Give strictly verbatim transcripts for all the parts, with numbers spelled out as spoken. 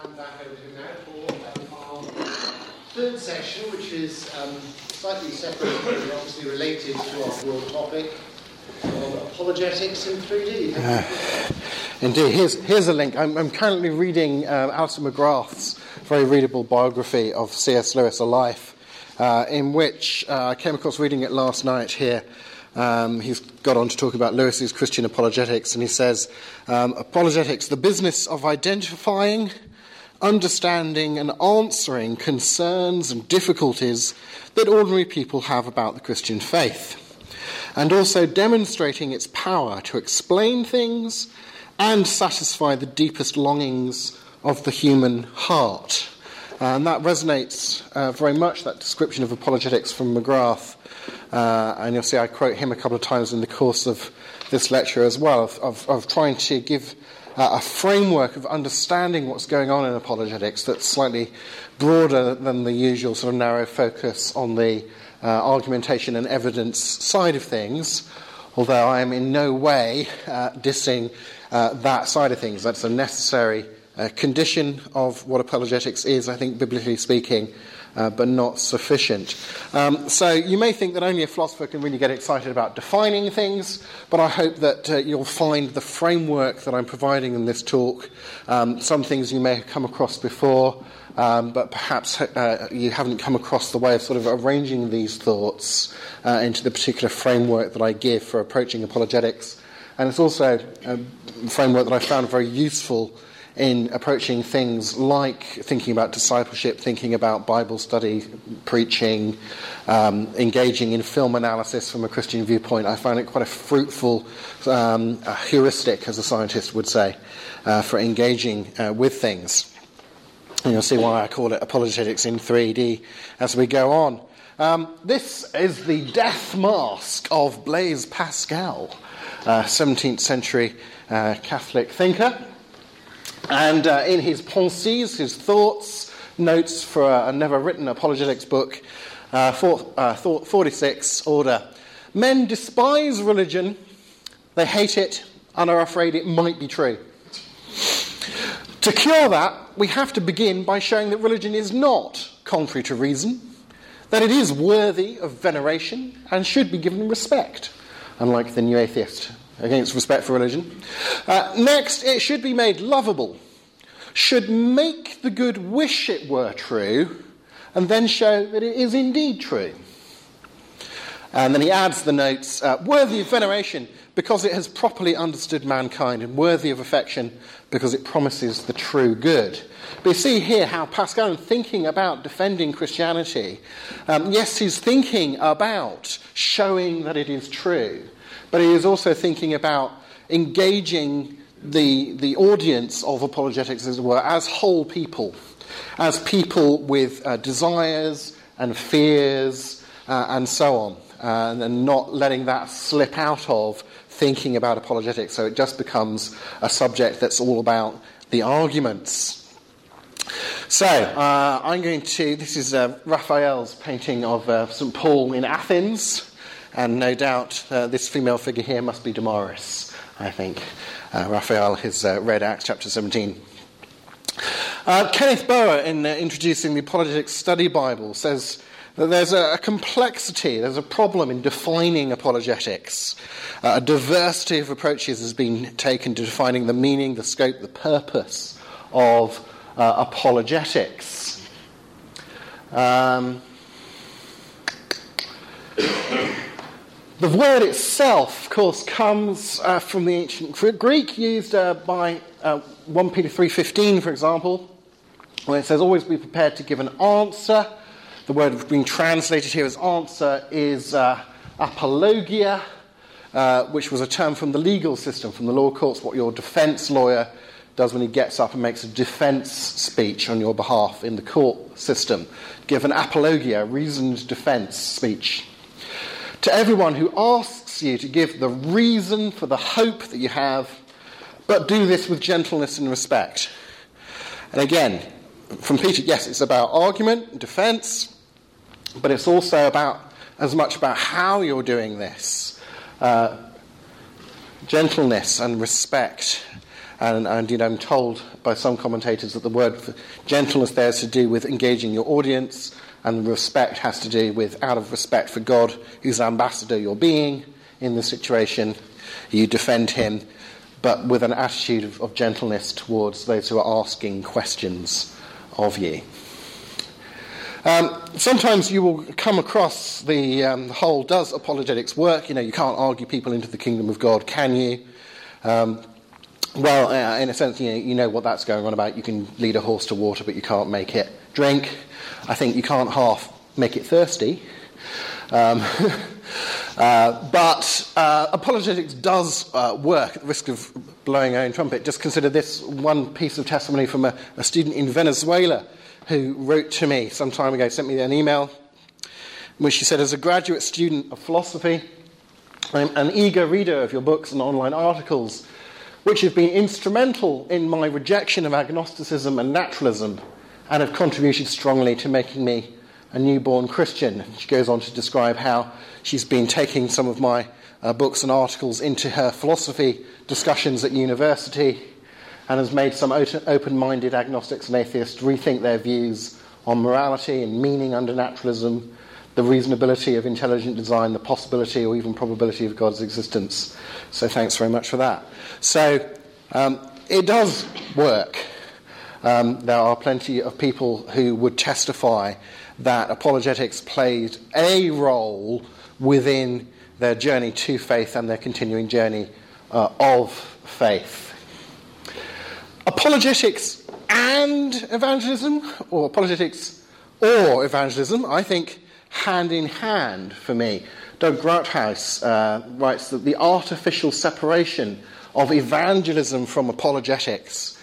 hand back over to him now for um, our third session, which is um, slightly separate but obviously related to our world topic on apologetics in three D. Uh, indeed, here's here's a link. I'm, I'm currently reading um, Alison McGrath's very readable biography of C S Lewis, A Life, uh, in which uh, I came across reading it last night here. Um, he's got on to talk about Lewis's Christian apologetics, and he says, um, apologetics, the business of identifying, understanding and answering concerns and difficulties that ordinary people have about the Christian faith, and also demonstrating its power to explain things and satisfy the deepest longings of the human heart. And that resonates uh, very much, that description of apologetics from McGrath. Uh, and you'll see I quote him a couple of times in the course of this lecture as well, of, of, of trying to give uh, a framework of understanding what's going on in apologetics that's slightly broader than the usual sort of narrow focus on the uh, argumentation and evidence side of things, although I am in no way uh, dissing uh, that side of things. That's a necessary uh, condition of what apologetics is, I think, biblically speaking. Uh, but not sufficient. Um, so you may think that only a philosopher can really get excited about defining things, but I hope that uh, you'll find the framework that I'm providing in this talk, um, some things you may have come across before, um, but perhaps uh, you haven't come across the way of sort of arranging these thoughts uh, into the particular framework that I give for approaching apologetics. And it's also a framework that I found very useful in approaching things like thinking about discipleship, thinking about Bible study, preaching, um, engaging in film analysis from a Christian viewpoint. I find it quite a fruitful um, a heuristic, as a scientist would say, uh, for engaging uh, with things. And you'll see why I call it apologetics in three D as we go on. Um, this is the death mask of Blaise Pascal, uh, seventeenth century uh, Catholic thinker. And uh, in his Pensées, his thoughts, notes for a, a never-written apologetics book, uh, for, uh, forty-six, order. Men despise religion, they hate it, and are afraid it might be true. To cure that, we have to begin by showing that religion is not contrary to reason, that it is worthy of veneration and should be given respect, unlike the New Atheist against respect for religion. Uh, next, it should be made lovable, should make the good wish it were true, and then show that it is indeed true. And then he adds the notes, uh, worthy of veneration because it has properly understood mankind, and worthy of affection because it promises the true good. But you see here how Pascal, in thinking about defending Christianity, um, yes, he's thinking about showing that it is true, but he is also thinking about engaging the, the audience of apologetics, as it were, as whole people, as people with uh, desires and fears uh, and so on, uh, and, and not letting that slip out of thinking about apologetics, so it just becomes a subject that's all about the arguments. So, uh, I'm going to, this is uh, Raphael's painting of uh, Saint Paul in Athens. And no doubt uh, this female figure here must be Damaris, I think. Uh, Raphael has uh, read Acts chapter seventeen. Uh, Kenneth Boer, in uh, introducing the Apologetics Study Bible, says that there's a, a complexity, there's a problem in defining apologetics. Uh, a diversity of approaches has been taken to defining the meaning, the scope, the purpose of uh, apologetics. Um... The word itself, of course, comes uh, from the ancient Greek, used uh, by uh, First Peter three fifteen, for example, where it says, always be prepared to give an answer. The word being translated here as answer is uh, apologia, uh, which was a term from the legal system, from the law courts, what your defence lawyer does when he gets up and makes a defence speech on your behalf in the court system. Give an apologia, reasoned defence speech. To everyone who asks you to give the reason for the hope that you have, but do this with gentleness and respect. And again, from Peter, yes, it's about argument and defence, but it's also about as much about how you're doing this. Uh, gentleness and respect. And, and you know, I'm told by some commentators that the word for gentleness there is to do with engaging your audience, and respect has to do with, out of respect for God, whose ambassador you're being in this situation, you defend him, but with an attitude of, of gentleness towards those who are asking questions of you. Um, sometimes you will come across the um, whole, does apologetics work? You know, you can't argue people into the kingdom of God, can you? Um, Well, uh, in a sense, you know, you know what that's going on about. You can lead a horse to water, but you can't make it drink. I think you can't half make it thirsty. Um, uh, but uh, apologetics does uh, work, at the risk of blowing our own trumpet. Just consider this one piece of testimony from a, a student in Venezuela who wrote to me some time ago, sent me an email, in which she said, as a graduate student of philosophy, I'm an eager reader of your books and online articles, which have been instrumental in my rejection of agnosticism and naturalism and have contributed strongly to making me a newborn Christian. She goes on to describe how she's been taking some of my uh, books and articles into her philosophy discussions at university and has made some open-minded agnostics and atheists rethink their views on morality and meaning under naturalism, the reasonability of intelligent design, the possibility or even probability of God's existence. So thanks very much for that. So um, it does work. Um, there are plenty of people who would testify that apologetics played a role within their journey to faith and their continuing journey uh, of faith. Apologetics and evangelism, or apologetics or evangelism, I think, hand in hand for me. Doug Groothuis uh, writes that the artificial separation of evangelism from apologetics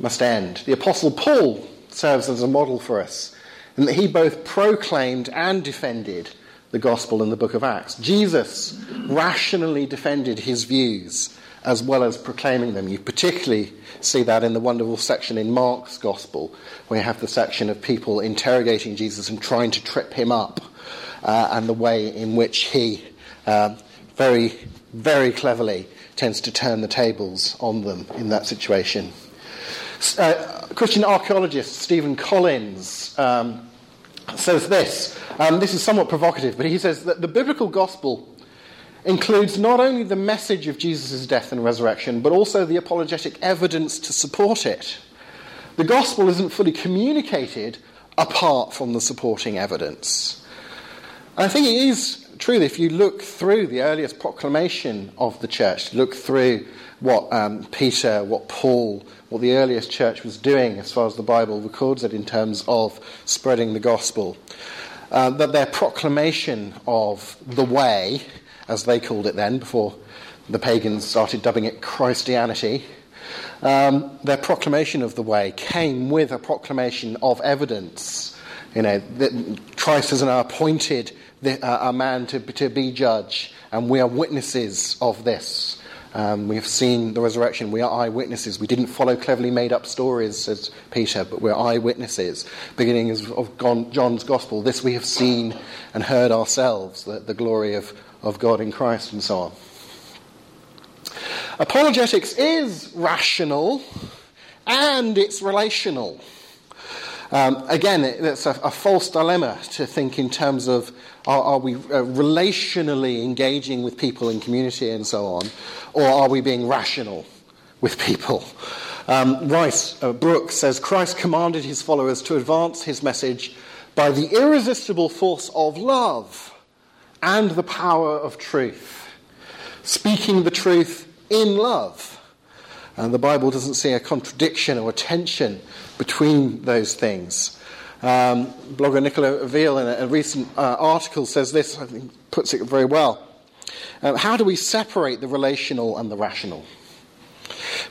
must end. The Apostle Paul serves as a model for us in that he both proclaimed and defended the gospel in the book of Acts. Jesus rationally defended his views as well as proclaiming them. You particularly see that in the wonderful section in Mark's gospel, where you have the section of people interrogating Jesus and trying to trip him up. Uh, and the way in which he uh, very, very cleverly tends to turn the tables on them in that situation. Uh, Christian archaeologist Stephen Collins um, says this. Um, this is somewhat provocative, but he says that the biblical gospel includes not only the message of Jesus' death and resurrection, but also the apologetic evidence to support it. The gospel isn't fully communicated apart from the supporting evidence. I think it is true that if you look through the earliest proclamation of the church, look through what um, Peter, what Paul, what the earliest church was doing as far as the Bible records it in terms of spreading the gospel, uh, that their proclamation of the way, as they called it then, before the pagans started dubbing it Christianity, um, their proclamation of the way came with a proclamation of evidence. You know, that Christ has now appointed the, uh, a man to, to be judge, and we are witnesses of this. Um, we have seen the resurrection. We are eyewitnesses. We didn't follow cleverly made-up stories, says Peter, but we're eyewitnesses. Beginning of John's Gospel, this we have seen and heard ourselves, the, the glory of, of God in Christ, and so on. Apologetics is rational, and it's relational. Um, again, that's a, a false dilemma to think in terms of are, are we uh, relationally engaging with people in community and so on, or are we being rational with people? Um, Rice uh, Brooks says, Christ commanded his followers to advance his message by the irresistible force of love and the power of truth, speaking the truth in love. And the Bible doesn't see a contradiction or a tension between those things. Um, blogger Nicola Veil, in a, a recent uh, article, says this, I think puts it very well. Um, how do we separate the relational and the rational?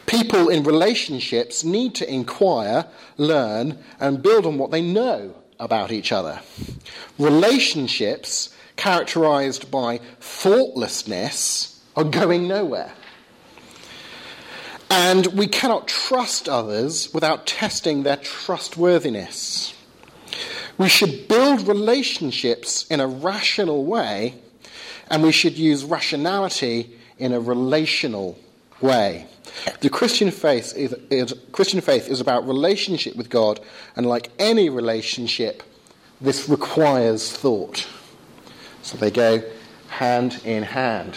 People in relationships need to inquire, learn, and build on what they know about each other. Relationships characterized by thoughtlessness are going nowhere. And we cannot trust others without testing their trustworthiness. We should build relationships in a rational way, and we should use rationality in a relational way. The Christian faith is, is Christian faith is about relationship with God, and like any relationship, this requires thought. So they go hand in hand.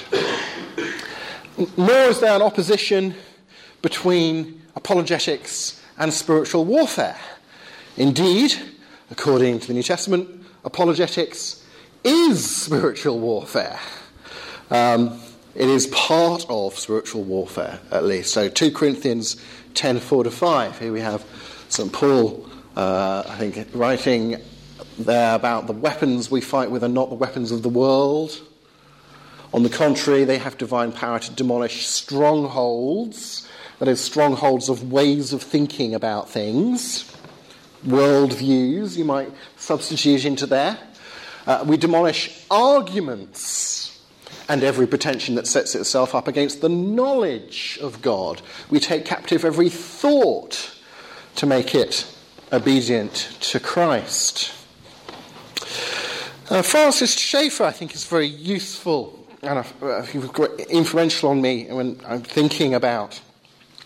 Nor is there an opposition between apologetics and spiritual warfare. Indeed, according to the New Testament, apologetics is spiritual warfare. Um, it is part of spiritual warfare, at least. So two Corinthians ten, four to five. Here we have Saint Paul, uh, I think, writing there about the weapons we fight with are not the weapons of the world. On the contrary, they have divine power to demolish strongholds, that is, strongholds of ways of thinking about things, worldviews you might substitute into there. Uh, we demolish arguments and every pretension that sets itself up against the knowledge of God. We take captive every thought to make it obedient to Christ. Uh, Francis Schaeffer, I think, is very useful and he was influential on me when I'm thinking about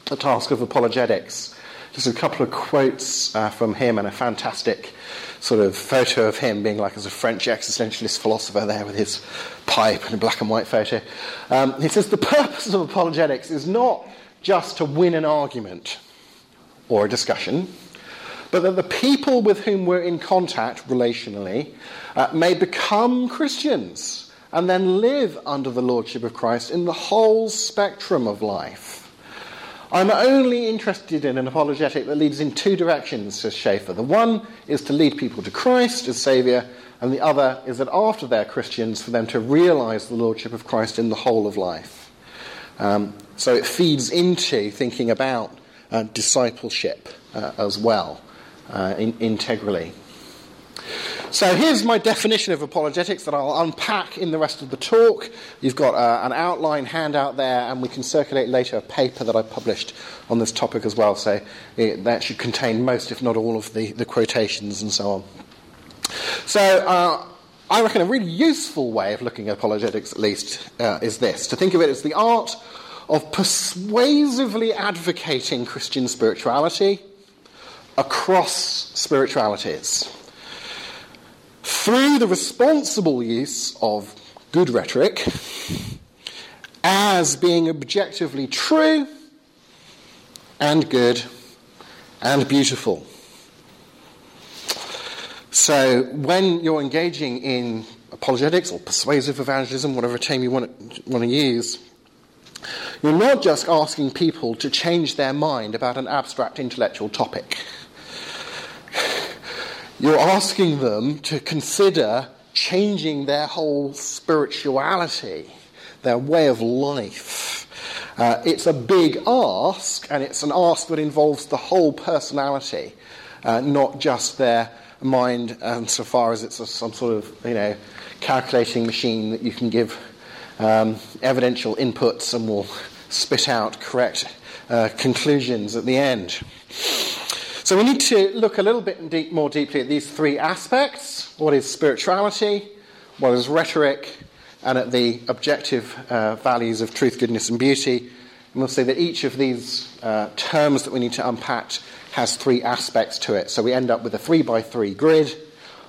the task of apologetics. Just a couple of quotes uh, from him and a fantastic sort of photo of him being like as a French existentialist philosopher there with his pipe and a black and white photo. Um, he says the purpose of apologetics is not just to win an argument or a discussion, but that the people with whom we're in contact relationally uh, may become Christians and then live under the lordship of Christ in the whole spectrum of life. I'm only interested in an apologetic that leads in two directions, says Schaeffer. The one is to lead people to Christ as Saviour, and the other is that after they're Christians, for them to realise the lordship of Christ in the whole of life. Um, so it feeds into thinking about uh, discipleship uh, as well, uh, in- integrally. So here's my definition of apologetics that I'll unpack in the rest of the talk. You've got uh, an outline handout there, and we can circulate later a paper that I published on this topic as well, so it, that should contain most, if not all, of the, the quotations and so on. So uh, I reckon a really useful way of looking at apologetics, at least, uh, is this. To think of it as the art of persuasively advocating Christian spirituality across spiritualities, through the responsible use of good rhetoric as being objectively true and good and beautiful. So when you're engaging in apologetics or persuasive evangelism, whatever term you want to, want to use, you're not just asking people to change their mind about an abstract intellectual topic. You're asking them to consider changing their whole spirituality, their way of life. Uh, it's a big ask, and it's an ask that involves the whole personality, uh, not just their mind, um, so far as it's a, some sort of, you know, calculating machine that you can give um, evidential inputs and will spit out correct uh, conclusions at the end. So we need to look a little bit deep, more deeply at these three aspects. What is spirituality? What is rhetoric? And at the objective uh, values of truth, goodness and beauty. And we'll see that each of these uh, terms that we need to unpack has three aspects to it. So we end up with a three by three grid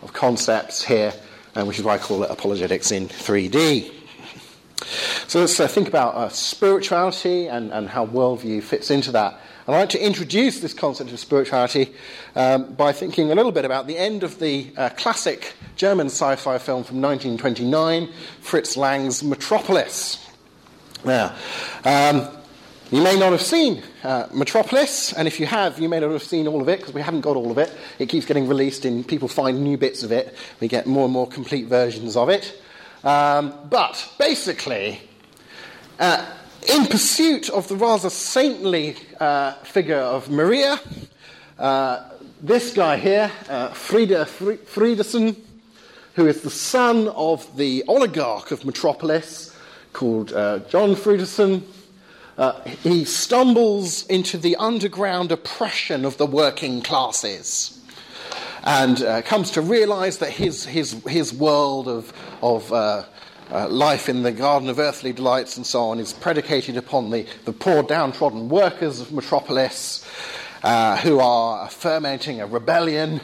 of concepts here, uh, which is why I call it apologetics in three D. So let's uh, think about uh, spirituality and, and how worldview fits into that. I'd like to introduce this concept of spirituality um, by thinking a little bit about the end of the uh, classic German sci-fi film from nineteen twenty-nine, Fritz Lang's Metropolis. Now, um, you may not have seen uh, Metropolis, and if you have, you may not have seen all of it, because we haven't got all of it. It keeps getting released, and people find new bits of it. We get more and more complete versions of it. Um, but, basically, uh, in pursuit of the rather saintly uh, figure of Maria, uh, this guy here, uh, Frieda Friederson, who is the son of the oligarch of Metropolis, called uh, Joh Fredersen, uh, he stumbles into the underground oppression of the working classes and uh, comes to realise that his his his world of of uh, uh, life in the garden of earthly delights and so on is predicated upon the, the poor downtrodden workers of Metropolis uh, who are fermenting a rebellion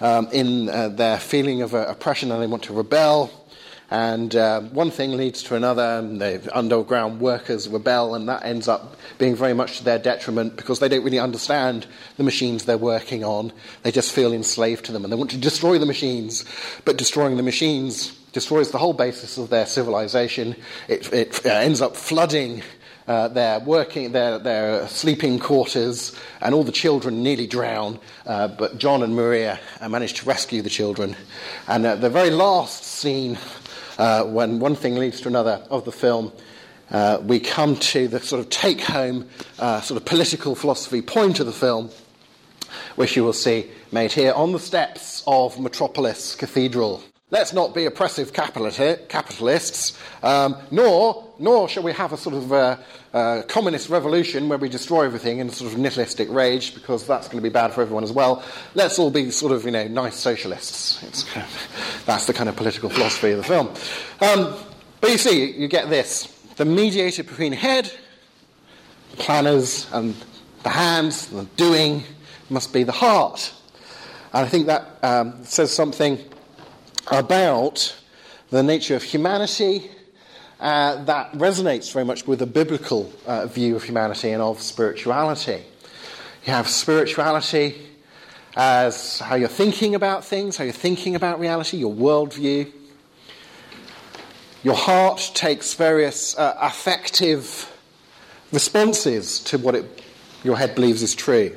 um, in uh, their feeling of uh, oppression, and they want to rebel. And uh, one thing leads to another, and the underground workers rebel, and that ends up being very much to their detriment because they don't really understand the machines they're working on. They just feel enslaved to them, and they want to destroy the machines. But destroying the machines destroys the whole basis of their civilization. It, it uh, ends up flooding uh, their working, their, their sleeping quarters, and all the children nearly drown. Uh, but John and Maria uh, managed to rescue the children. And uh, the very last scene, Uh, when one thing leads to another of the film, uh, we come to the sort of take-home uh, sort of political philosophy point of the film, which you will see made here on the steps of Metropolis Cathedral. Let's not be oppressive capitalists, um, nor nor shall we have a sort of uh, uh, communist revolution where we destroy everything in a sort of nihilistic rage, because that's going to be bad for everyone as well. Let's all be sort of, you know, nice socialists. It's kind of, that's the kind of political philosophy of the film. Um, but you see, you get this. The mediator between head, the planners, and the hands, and the doing must be the heart. And I think that um, says something about the nature of humanity uh, that resonates very much with the biblical uh, view of humanity and of spirituality. You have spirituality as how you're thinking about things, how you're thinking about reality, your worldview. Your heart takes various uh, affective responses to what it, your head believes is true.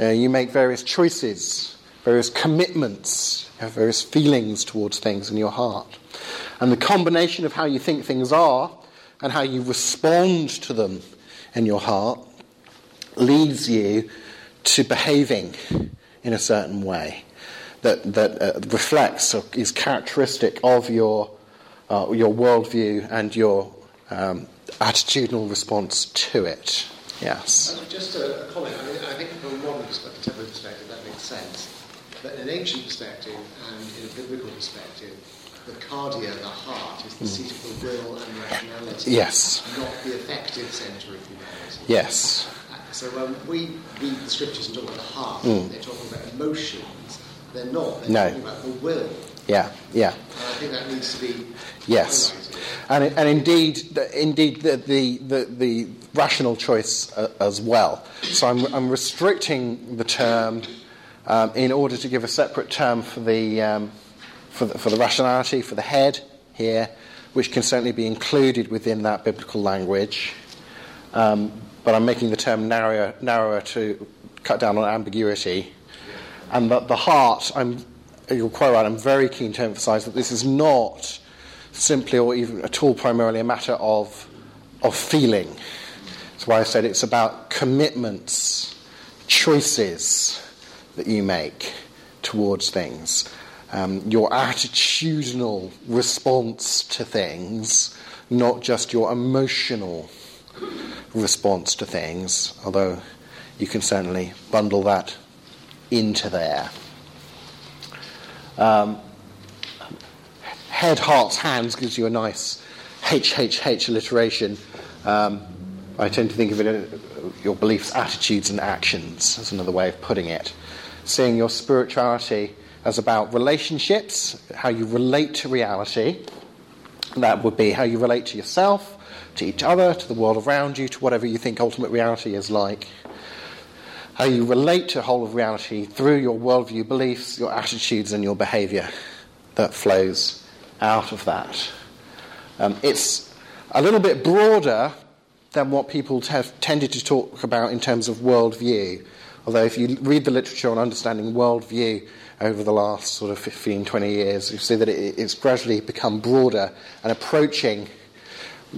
Uh, you make various choices, various commitments, various feelings towards things in your heart. And the combination of how you think things are and how you respond to them in your heart leads you to behaving in a certain way that, that uh, reflects or is characteristic of your, uh, your worldview and your um, attitudinal response to it. Yes? Uh, just a, a comment. I, mean, I think from one perspective, perspective that makes sense. But in an ancient perspective and in a biblical perspective, the cardia, the heart, is the seat of the will and rationality. Yes. Not the affective centre of humanity. Yes. So when we read the scriptures and talk about the heart, mm. they're talking about emotions. They're not. They're no. talking about the will. Yeah, yeah. And I think that needs to be yes. And, and indeed, the, indeed, the, the, the, the rational choice uh, as well. So I'm, I'm restricting the term Um, in order to give a separate term for the, um, for the for the rationality, for the head here, which can certainly be included within that biblical language. Um, but I'm making the term narrower, narrower to cut down on ambiguity. And that the heart, I'm, you're quite right, I'm very keen to emphasise that this is not simply or even at all primarily a matter of of feeling. That's why I said it's about commitments, choices that you make towards things, um, your attitudinal response to things, not just your emotional response to things, although you can certainly bundle that into there. Um, head, hearts, hands gives you a nice H H H alliteration. Um, I tend to think of it as your beliefs, attitudes and actions as another way of putting it. Seeing your spirituality as about relationships, how you relate to reality. That would be how you relate to yourself, to each other, to the world around you, to whatever you think ultimate reality is like. How you relate to the whole of reality through your worldview, beliefs, your attitudes and your behaviour that flows out of that. Um, it's a little bit broader than what people have tended to talk about in terms of worldview. Although if you read the literature on understanding worldview over the last sort of fifteen, twenty years, you see that it's gradually become broader and approaching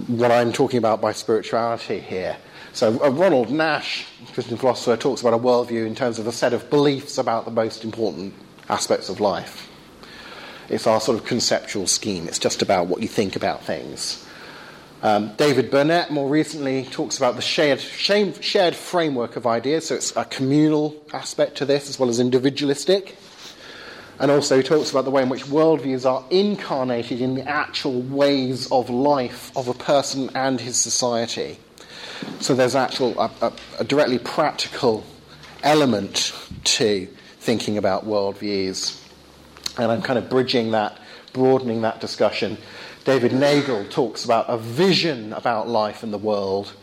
what I'm talking about by spirituality here. So Ronald Nash, Christian philosopher, talks about a worldview in terms of a set of beliefs about the most important aspects of life. It's our sort of conceptual scheme. It's just about what you think about things. Um, David Burnett, more recently, talks about the shared, shame, shared framework of ideas. So it's a communal aspect to this as well as individualistic. and also he talks about the way in which worldviews are incarnated in the actual ways of life of a person and his society. So there's actual a, a, a directly practical element to thinking about worldviews. And I'm kind of bridging that, broadening that discussion. David Nagel talks about a vision about life and the world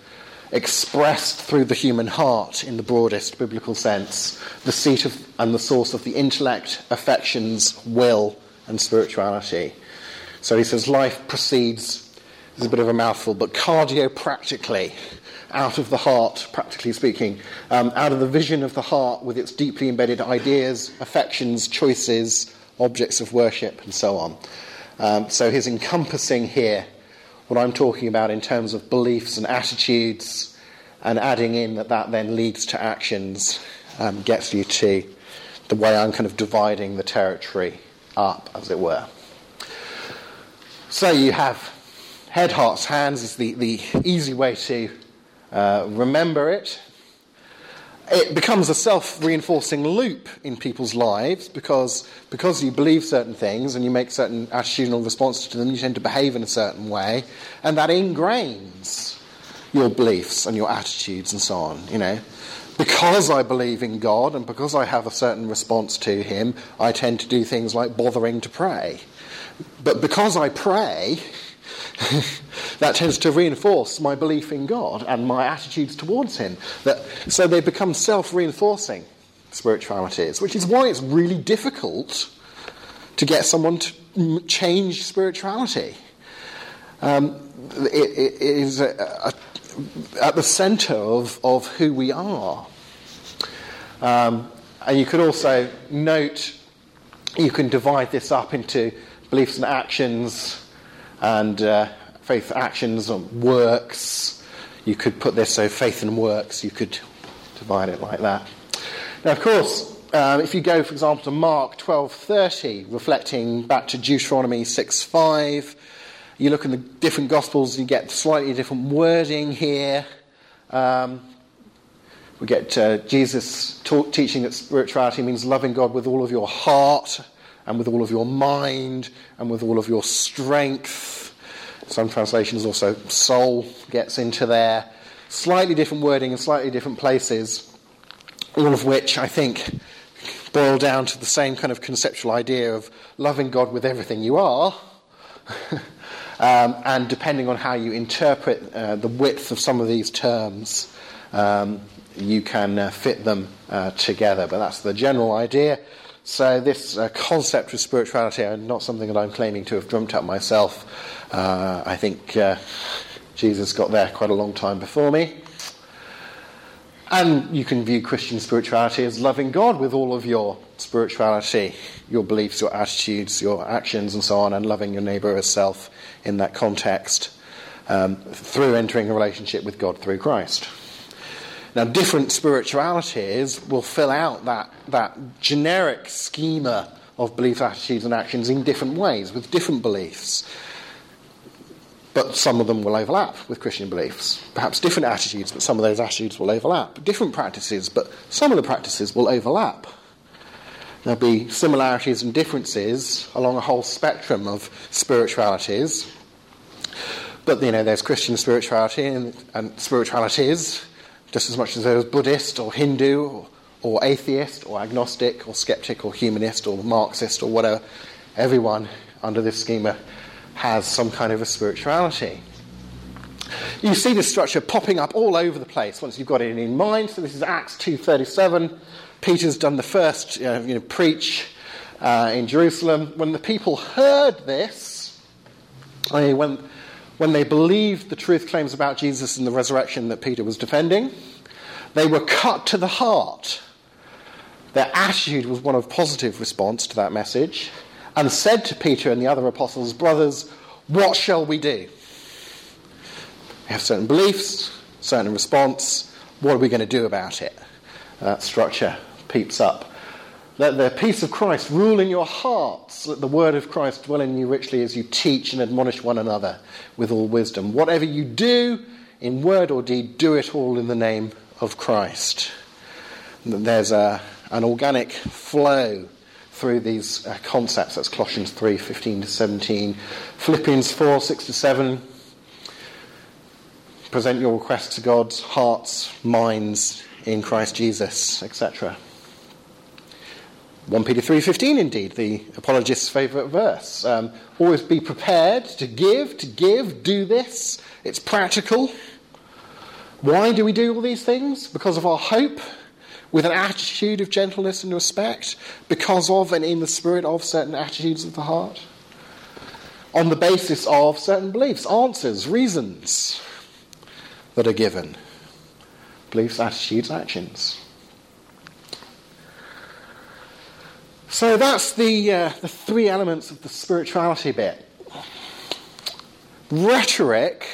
expressed through the human heart in the broadest biblical sense, the seat of and the source of the intellect, affections, will, and spirituality. So he says life proceeds, this is a bit of a mouthful, but cardio-practically, out of the heart, practically speaking, um, out of the vision of the heart with its deeply embedded ideas, affections, choices, objects of worship, and so on. Um, so he's encompassing here what I'm talking about in terms of beliefs and attitudes, and adding in that that then leads to actions, um, gets you to the way I'm kind of dividing the territory up, as it were. So you have head, hearts, hands is the, the easy way to uh, remember it. It becomes a self-reinforcing loop in people's lives because because you believe certain things and you make certain attitudinal responses to them, you tend to behave in a certain way, and that ingrains your beliefs and your attitudes and so on. You know, because I believe in God and because I have a certain response to him, I tend to do things like bothering to pray. But because I pray, that tends to reinforce my belief in God and my attitudes towards him. That, so they become self-reinforcing spiritualities, which is why it's really difficult to get someone to change spirituality. Um, it, it is a, a, at the centre of, of who we are. Um, and you could also note, you can divide this up into beliefs and actions, and uh, faith actions and works. You could put this, so faith and works, you could divide it like that. Now, of course, um, if you go, for example, to Mark twelve thirty, reflecting back to Deuteronomy six five, you look in the different Gospels, you get slightly different wording here. Um, we get uh, Jesus taught, teaching that spirituality means loving God with all of your heart, and with all of your mind, and with all of your strength. Some translations also, soul gets into there. Slightly different wording in slightly different places, all of which, I think, boil down to the same kind of conceptual idea of loving God with everything you are, um, and depending on how you interpret uh, the width of some of these terms, um, you can uh, fit them uh, together. But that's the general idea. So this uh, concept of spirituality is not something that I'm claiming to have dreamt up myself. Uh, I think uh, Jesus got there quite a long time before me. And you can view Christian spirituality as loving God with all of your spirituality, your beliefs, your attitudes, your actions and so on, and loving your neighbour as self in that context um, through entering a relationship with God through Christ. Now, different spiritualities will fill out that, that generic schema of beliefs, attitudes, and actions in different ways, with different beliefs. But some of them will overlap with Christian beliefs. Perhaps different attitudes, but some of those attitudes will overlap. Different practices, but some of the practices will overlap. There'll be similarities and differences along a whole spectrum of spiritualities. But, you know, there's Christian spirituality and, and spiritualities, just as much as there was Buddhist or Hindu or, or atheist or agnostic or sceptic or humanist or Marxist or whatever. Everyone under this schema has some kind of a spirituality. You see this structure popping up all over the place once you've got it in mind. So this is Acts two thirty-seven. Peter's done the first uh, you know, preach uh, in Jerusalem. When the people heard this, I mean, when... When they believed the truth claims about Jesus and the resurrection that Peter was defending, they were cut to the heart. Their attitude was one of positive response to that message, and said to Peter and the other apostles, "Brothers, what shall we do? We have certain beliefs, certain response. What are we going to do about it?" And that structure peeps up. "Let the peace of Christ rule in your hearts. Let the word of Christ dwell in you richly as you teach and admonish one another with all wisdom. Whatever you do, in word or deed, do it all in the name of Christ." There's a, an organic flow through these uh, concepts. That's Colossians three, fifteen to seventeen. Philippians four, six to seven. Present your requests to God's hearts, minds in Christ Jesus, et cetera. First Peter three fifteen, indeed, the apologist's favourite verse. Um, always be prepared to give, to give, do this. It's practical. Why do we do all these things? Because of our hope, with an attitude of gentleness and respect, because of and in the spirit of certain attitudes of the heart, on the basis of certain beliefs, answers, reasons that are given. Beliefs, attitudes, actions. So that's the uh, the three elements of the spirituality bit. Rhetoric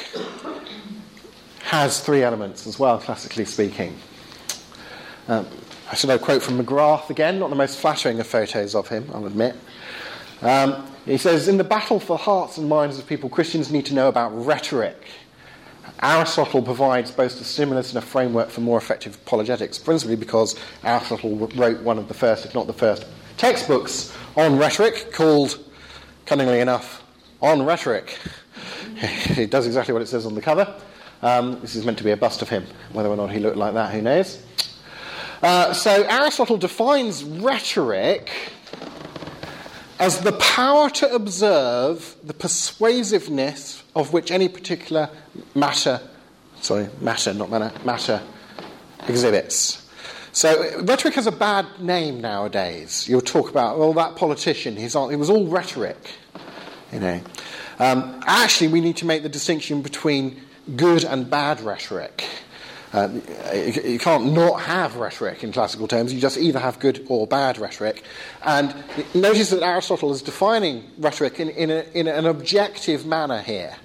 has three elements as well, classically speaking. Um, I should have a quote from McGrath again, not the most flattering of photos of him, I'll admit. Um, he says, in the battle for hearts and minds of people, Christians need to know about rhetoric. Aristotle provides both a stimulus and a framework for more effective apologetics, principally because Aristotle wrote one of the first, if not the first, textbooks on rhetoric, called, cunningly enough, On Rhetoric. It does exactly what it says on the cover. Um, this is meant to be a bust of him. Whether or not he looked like that, who knows? Uh, so Aristotle defines rhetoric as the power to observe the persuasiveness of which any particular matter, sorry, matter, not manner, matter, exhibits. So rhetoric has a bad name nowadays. You'll talk about, well, that politician, his aunt, it was all rhetoric, you know. Um, actually, we need to make the distinction between good and bad rhetoric. Uh, you, you can't not have rhetoric in classical terms. You just either have good or bad rhetoric. And notice that Aristotle is defining rhetoric in, in, a, in an objective manner here.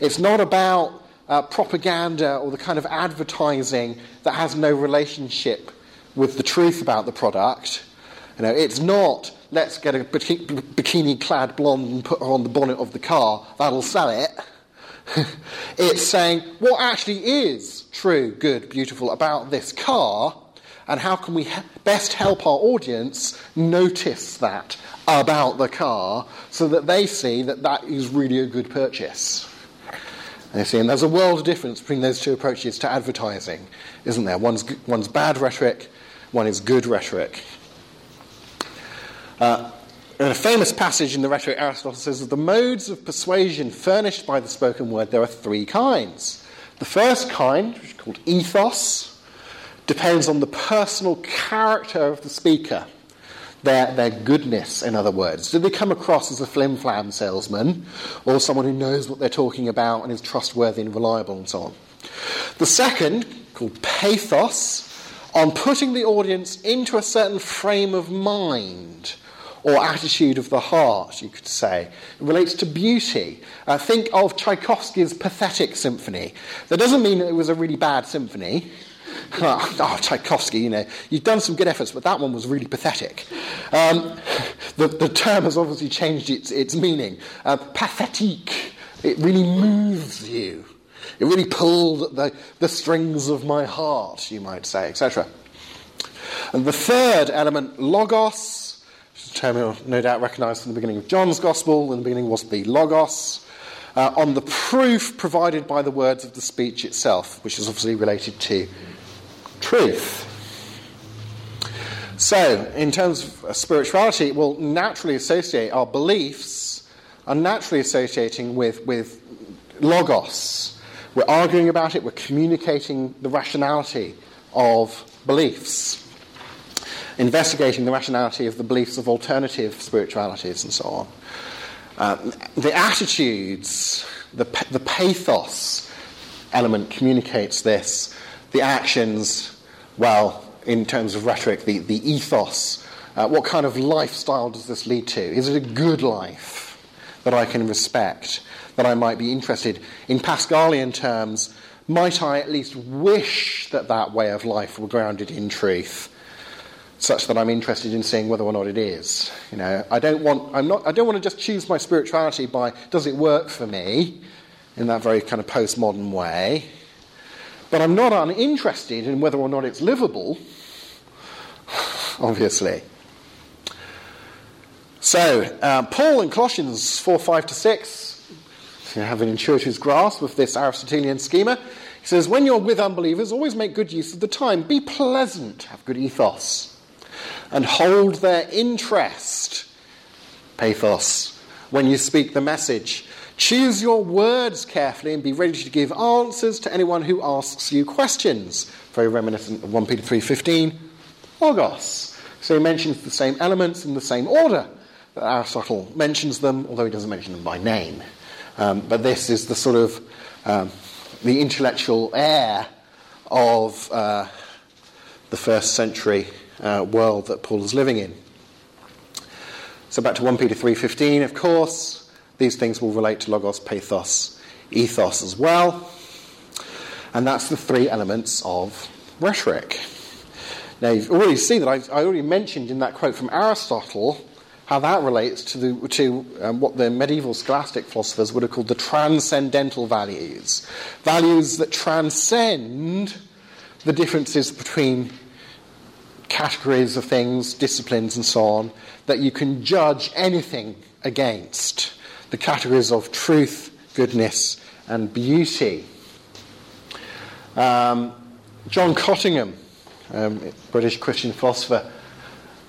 It's not about uh, propaganda or the kind of advertising that has no relationship with the truth about the product. You know, it's not, let's get a bikini-clad blonde and put her on the bonnet of the car, that'll sell it. It's saying, what actually is true, good, beautiful about this car, and how can we he- best help our audience notice that about the car, so that they see that that is really a good purchase. And, you see, and there's a world of difference between those two approaches to advertising, isn't there? One's, one's bad rhetoric, one is good rhetoric. Uh, in a famous passage in the Rhetoric, Aristotle says that the modes of persuasion furnished by the spoken word, there are three kinds. The first kind, which is called ethos, depends on the personal character of the speaker, their, their goodness, in other words. Do they come across as a flim-flam salesman, or someone who knows what they're talking about and is trustworthy and reliable and so on? The second, called pathos, on putting the audience into a certain frame of mind or attitude of the heart, you could say. It relates to beauty. Uh, think of Tchaikovsky's Pathetic Symphony. That doesn't mean that it was a really bad symphony. Oh, oh, Tchaikovsky, you know, you've done some good efforts, but that one was really pathetic. Um, the, the term has obviously changed its, its meaning. Uh, pathétique, it really moves you. It really pulled the, the strings of my heart, you might say, et cetera. And the third element, logos, which is a term you'll no doubt recognise from the beginning of John's Gospel. In the beginning was the logos, uh, on the proof provided by the words of the speech itself, which is obviously related to truth. So, in terms of spirituality, we'll naturally associate our beliefs, are naturally associating with, with logos. We're arguing about it, we're communicating the rationality of beliefs, investigating the rationality of the beliefs of alternative spiritualities and so on. Um, the attitudes, the, the pathos element communicates this. The actions, well, in terms of rhetoric, the, the ethos. Uh, what kind of lifestyle does this lead to? Is it a good life that I can respect? That I might be interested in Pascalian terms, might I at least wish that that way of life were grounded in truth, such that I'm interested in seeing whether or not it is. You know, I don't want. I'm not. I don't want to just choose my spirituality by does it work for me, in that very kind of postmodern way. But I'm not uninterested in whether or not it's livable. Obviously. So, uh, Paul in Colossians four, five to six, you have an intuitive grasp of this Aristotelian schema. He says, when you're with unbelievers, always make good use of the time. Be pleasant, have good ethos, and hold their interest, pathos, when you speak the message. Choose your words carefully and be ready to give answers to anyone who asks you questions. Very reminiscent of First Peter three fifteen, logos. So he mentions the same elements in the same order that Aristotle mentions them, although he doesn't mention them by name. Um, but this is the sort of um, the intellectual air of uh, the first century uh, world that Paul is living in. So back to First Peter three fifteen, of course. These things will relate to logos, pathos, ethos as well. And that's the three elements of rhetoric. Now, you've already seen that I've, I already mentioned in that quote from Aristotle how that relates to, the, to um, what the medieval scholastic philosophers would have called the transcendental values. Values that transcend the differences between categories of things, disciplines and so on, that you can judge anything against. The categories of truth, goodness, and beauty. Um, John Cottingham, um, British Christian philosopher,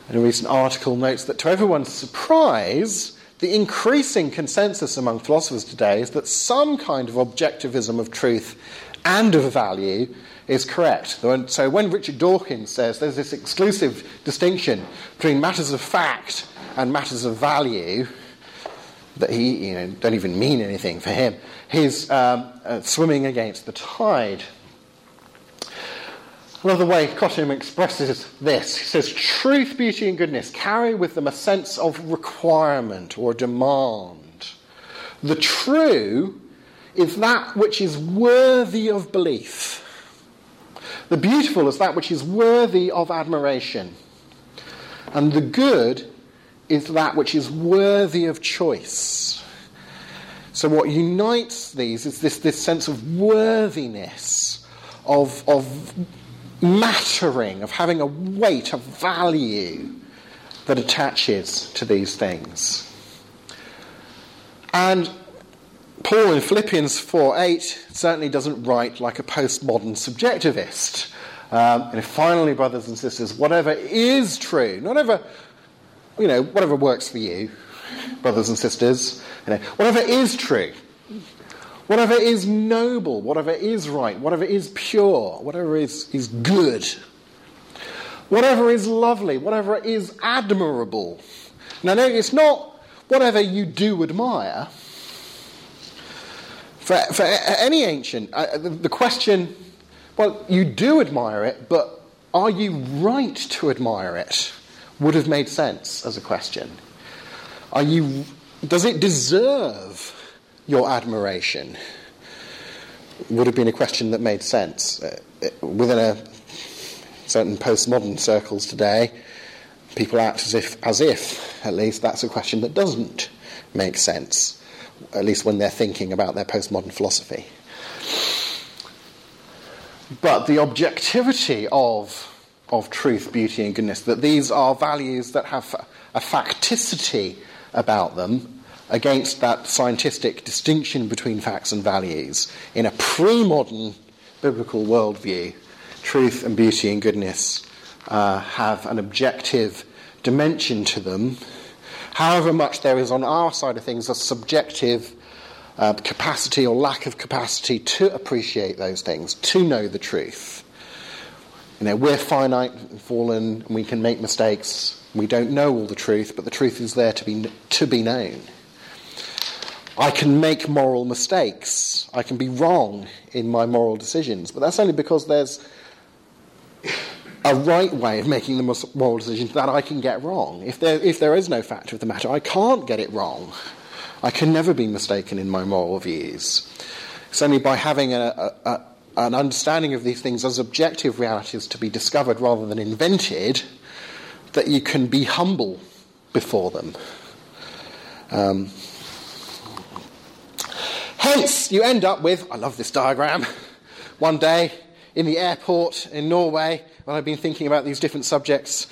in a recent article notes that to everyone's surprise, the increasing consensus among philosophers today is that some kind of objectivism of truth and of value is correct. So when Richard Dawkins says there's this exclusive distinction between matters of fact and matters of value, that he, you know, don't even mean anything for him. He's um, uh, swimming against the tide. Another way Cottingham expresses this, he says, truth, beauty, and goodness carry with them a sense of requirement or demand. The true is that which is worthy of belief. The beautiful is that which is worthy of admiration. And the good is that which is worthy of choice. So what unites these is this, this sense of worthiness, of, of mattering, of having a weight, a value that attaches to these things. And Paul in Philippians four eight certainly doesn't write like a postmodern subjectivist. Um, and finally, brothers and sisters, whatever is true, not ever... You know, whatever works for you, brothers and sisters, you know, whatever is true, whatever is noble, whatever is right, whatever is pure, whatever is, is good, whatever is lovely, whatever is admirable. Now, no, it's not whatever you do admire. For, for any ancient, uh, the, the question, well, you do admire it, but are you right to admire it? Would have made sense as a question. Are you? Does it deserve your admiration? Would have been a question that made sense uh, within a certain postmodern circles today. People act as if, as if at least that's a question that doesn't make sense, at least when they're thinking about their postmodern philosophy. But the objectivity of of truth, beauty and goodness, that these are values that have a facticity about them against that scientific distinction between facts and values. In a pre-modern biblical worldview, truth and beauty and goodness uh, have an objective dimension to them, however much there is on our side of things a subjective uh, capacity or lack of capacity to appreciate those things, to know the truth. You know, we're finite and fallen, and we can make mistakes. We don't know all the truth, but the truth is there to be to be known. I can make moral mistakes. I can be wrong in my moral decisions, but that's only because there's a right way of making the moral decisions that I can get wrong. If there if there is no fact of the matter, I can't get it wrong. I can never be mistaken in my moral views. It's only by having a... a, a an understanding of these things as objective realities to be discovered rather than invented, that you can be humble before them. Um, hence, you end up with, I love this diagram, one day in the airport in Norway, when I've been thinking about these different subjects,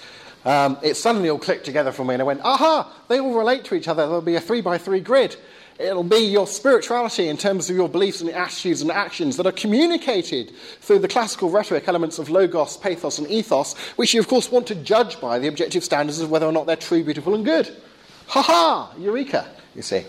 Um, it suddenly all clicked together for me, and I went, aha, they all relate to each other. There'll be a three by three grid. It'll be your spirituality in terms of your beliefs and attitudes and actions that are communicated through the classical rhetoric elements of logos, pathos, and ethos, which you, of course, want to judge by the objective standards of whether or not they're true, beautiful, and good. Ha-ha! Eureka, you see.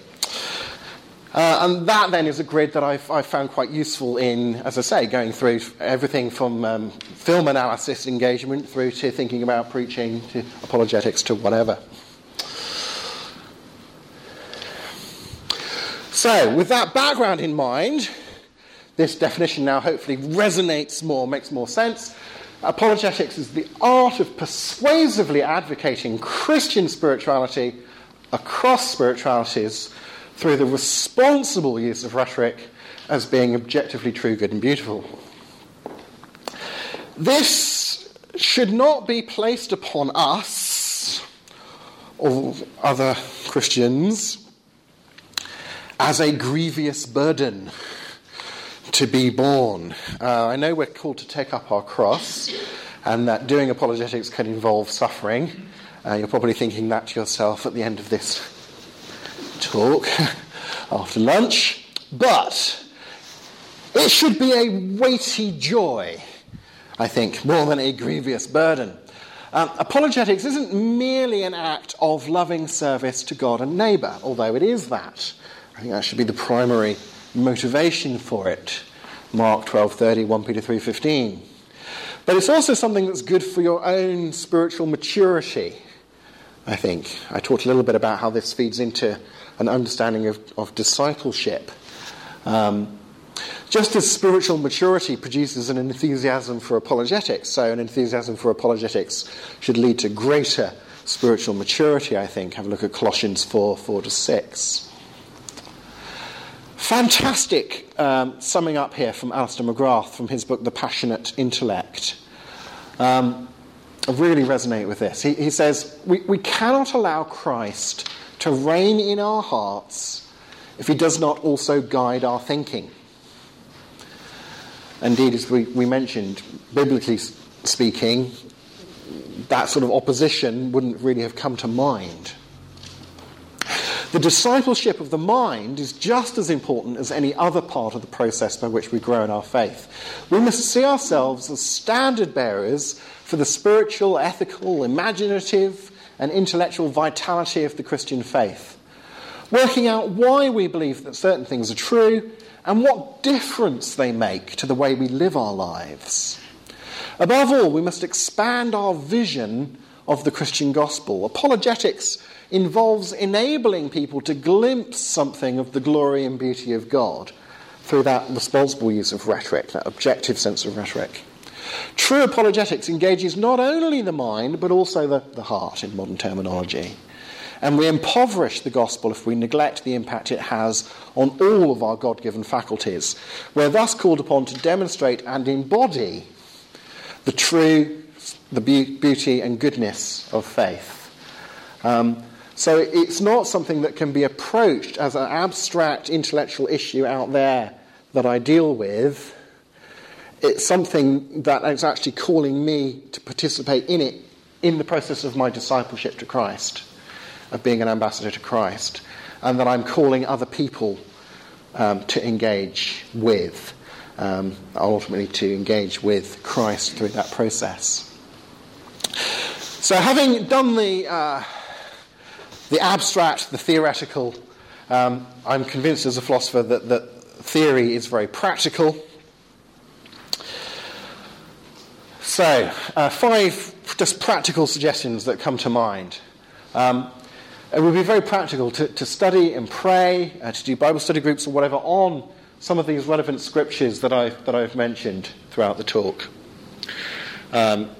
Uh, and that, then, is a grid that I've, I've found quite useful in, as I say, going through everything from um, film analysis engagement through to thinking about preaching, to apologetics, to whatever. So, with that background in mind, this definition now hopefully resonates more, makes more sense. Apologetics is the art of persuasively advocating Christian spirituality across spiritualities through the responsible use of rhetoric as being objectively true, good, and beautiful. This should not be placed upon us or other Christians as a grievous burden to be borne. Uh, I know we're called to take up our cross, and that doing apologetics can involve suffering. Uh, you're probably thinking that to yourself at the end of this talk, after lunch. But it should be a weighty joy, I think, more than a grievous burden. Um, apologetics isn't merely an act of loving service to God and neighbour, although it is that. I think that should be the primary motivation for it. Mark twelve thirty, First Peter three fifteen. But it's also something that's good for your own spiritual maturity, I think. I talked a little bit about how this feeds into an understanding of, of discipleship. Um, just as spiritual maturity produces an enthusiasm for apologetics, so an enthusiasm for apologetics should lead to greater spiritual maturity, I think. Have a look at Colossians four, four to six. Fantastic um, summing up here from Alison McGrath from his book The Passionate Intellect. Um, I really resonate with this. He, he says, we, we cannot allow Christ to reign in our hearts if he does not also guide our thinking. Indeed, as we, we mentioned, biblically speaking, that sort of opposition wouldn't really have come to mind. The discipleship of the mind is just as important as any other part of the process by which we grow in our faith. We must see ourselves as standard bearers for the spiritual, ethical, imaginative, and intellectual vitality of the Christian faith, working out why we believe that certain things are true and what difference they make to the way we live our lives. Above all, we must expand our vision of the Christian gospel. Apologetics involves enabling people to glimpse something of the glory and beauty of God through that responsible use of rhetoric, that objective sense of rhetoric. True apologetics engages not only the mind, but also the, the heart in modern terminology. And we impoverish the gospel if we neglect the impact it has on all of our God-given faculties. We're thus called upon to demonstrate and embody the true, the be- beauty and goodness of faith. Um, So it's not something that can be approached as an abstract intellectual issue out there that I deal with. It's something that is actually calling me to participate in it, in the process of my discipleship to Christ, of being an ambassador to Christ, and that I'm calling other people um, to engage with, um, ultimately to engage with Christ through that process. So having done the... Uh, The abstract, the theoretical, um, I'm convinced as a philosopher that, that theory is very practical. So, uh, five just practical suggestions that come to mind. Um, it would be very practical to, to study and pray, uh, to do Bible study groups or whatever on some of these relevant scriptures that I've, that I've mentioned throughout the talk. Um,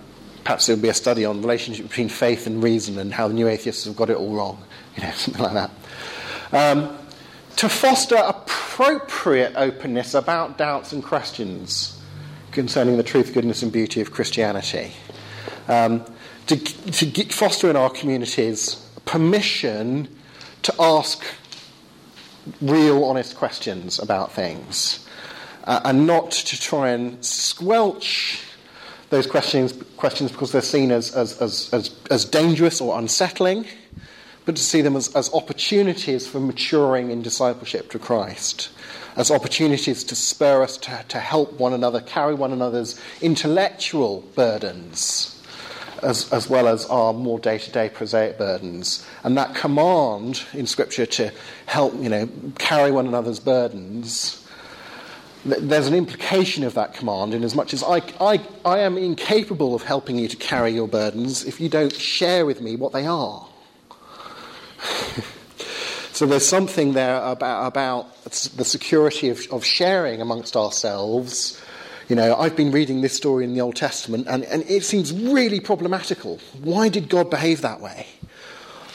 Perhaps there will be a study on the relationship between faith and reason and how the new atheists have got it all wrong, you know, something like that. Um, to foster appropriate openness about doubts and questions concerning the truth, goodness and beauty of Christianity. Um, to to get, foster in our communities permission to ask real, honest questions about things uh, and not to try and squelch those questions questions because they're seen as as as as, as dangerous or unsettling, but to see them as, as opportunities for maturing in discipleship to Christ, as opportunities to spur us to, to help one another, carry one another's intellectual burdens, as, as well as our more day-to-day prosaic burdens. And that command in Scripture to help, you know, carry one another's burdens, there's an implication of that command in as much as I, I, I am incapable of helping you to carry your burdens if you don't share with me what they are. So there's something there about, about the security of, of sharing amongst ourselves. You know, I've been reading this story in the Old Testament, and, and it seems really problematical. Why did God behave that way?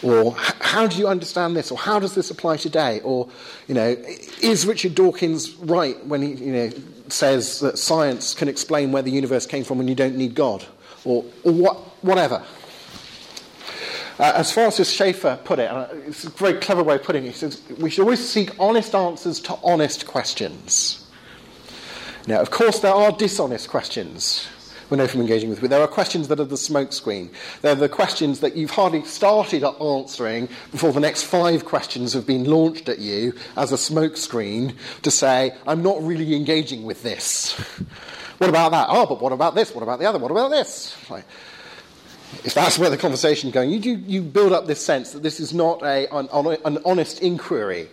Or how do you understand this? Or how does this apply today? Or, you know, is Richard Dawkins right when he, you know, says that science can explain where the universe came from and you don't need God? Or, or what, whatever. Uh, as Francis Schaeffer put it, and it's a very clever way of putting it, he says, we should always seek honest answers to honest questions. Now, of course, there are dishonest questions we know from engaging with, but there are questions that are the smokescreen. They're the questions that you've hardly started answering before the next five questions have been launched at you as a smokescreen to say, I'm not really engaging with this. What about that? Oh, but what about this? What about the other? What about this? Like, if that's where the conversation is going, you, do, you build up this sense that this is not a, an, an honest inquiry.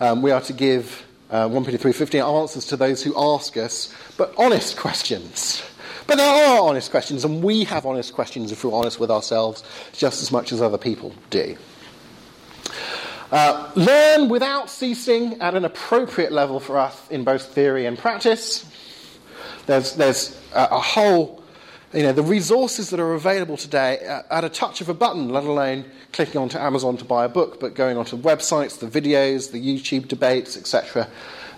Um, we are to give uh, First Peter three fifteen answers to those who ask us, but honest questions. But there are honest questions, and we have honest questions if we're honest with ourselves just as much as other people do. Uh, learn without ceasing at an appropriate level for us in both theory and practice. There's, there's a, a whole... You know, the resources that are available today at a touch of a button, let alone clicking onto Amazon to buy a book, but going onto websites, the videos, the YouTube debates, et cetera,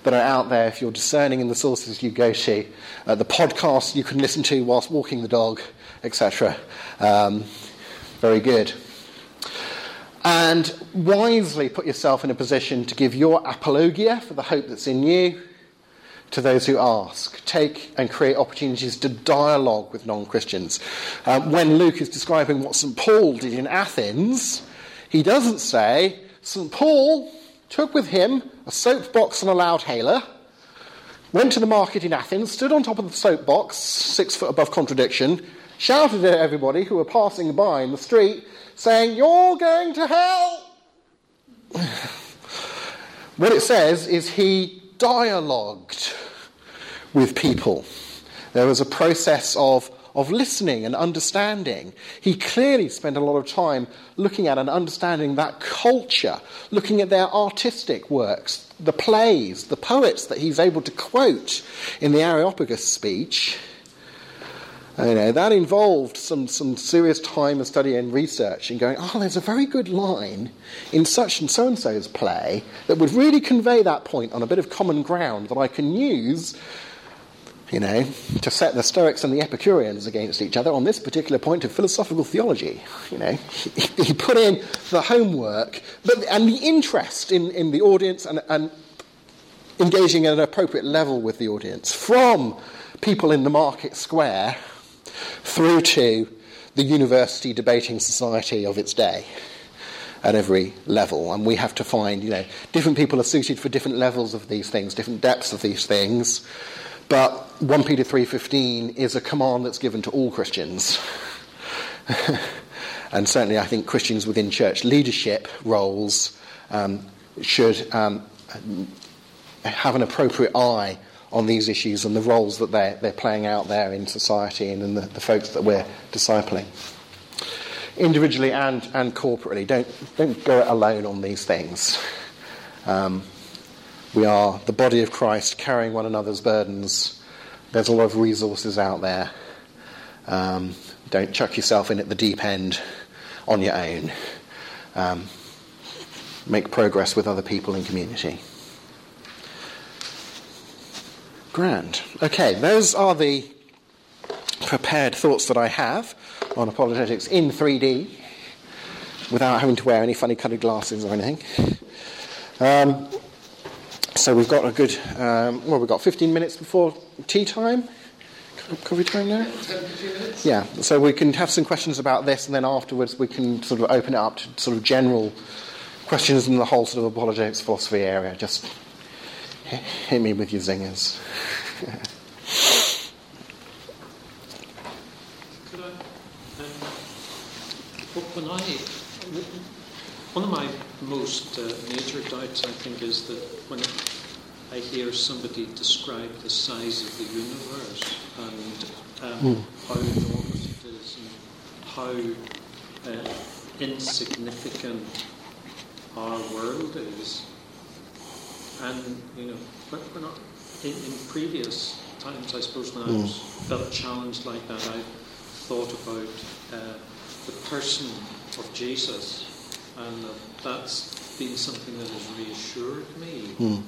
that are out there if you're discerning in the sources you go to, uh, the podcasts you can listen to whilst walking the dog, et cetera. Um, very good. And wisely put yourself in a position to give your apologia for the hope that's in you to those who ask. Take and create opportunities to dialogue with non-Christians. Um, when Luke is describing what Saint Paul did in Athens, he doesn't say, Saint Paul took with him a soapbox and a loud hailer, went to the market in Athens, stood on top of the soapbox, six foot above contradiction, shouted at everybody who were passing by in the street, saying, you're going to hell! What it says is he dialogued with people. There was a process of, of listening and understanding. He clearly spent a lot of time looking at and understanding that culture, looking at their artistic works, the plays, the poets that he's able to quote in the Areopagus speech. You know, that involved some, some serious time and study and research and going, oh, there's a very good line in such and so-and-so's play that would really convey that point on a bit of common ground that I can use, you know, to set the Stoics and the Epicureans against each other on this particular point of philosophical theology. You know, he, he put in the homework but, and the interest in, in the audience and, and engaging at an appropriate level with the audience from people in the market square through to the university debating society of its day at every level. And we have to find, you know, different people are suited for different levels of these things, different depths of these things. But First Peter three fifteen is a command that's given to all Christians. And certainly I think Christians within church leadership roles um, should um, have an appropriate eye on these issues and the roles that they're, they're playing out there in society and in the, the folks that we're discipling. Individually and, and corporately, don't, don't go it alone on these things. Um, we are the body of Christ carrying one another's burdens. There's a lot of resources out there. Um, don't chuck yourself in at the deep end on your own. Um, make progress with other people in community. Grand. Okay, those are the prepared thoughts that I have on apologetics in three D without having to wear any funny coloured glasses or anything. Um, so we've got a good, um, well, we've got fifteen minutes before tea time. Could we time there? ten, fifteen minutes? Yeah, so we can have some questions about this, and then afterwards we can sort of open it up to sort of general questions in the whole sort of apologetics philosophy area. Just hit me with your zingers. Could I, um, when I, one of my most uh, major doubts, I think, is that when I hear somebody describe the size of the universe and um, mm. how enormous it is and how uh, insignificant our world is. And, you know, but we're not, in, in previous times, I suppose, when I was, felt challenged like that, I thought about uh, the person of Jesus, and that's been something that has reassured me. Mm.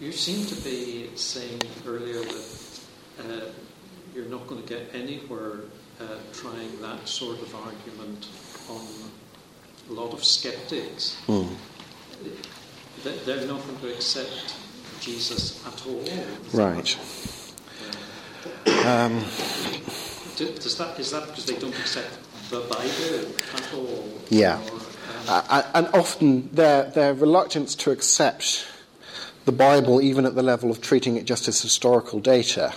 You seem to be saying earlier that uh, you're not going to get anywhere uh, trying that sort of argument on a lot of skeptics. Mm. They're not going to accept Jesus at all. Right. Um, Does that, is that because they don't accept the Bible at all? Yeah. Or, um, uh, and often their their reluctance to accept the Bible, even at the level of treating it just as historical data,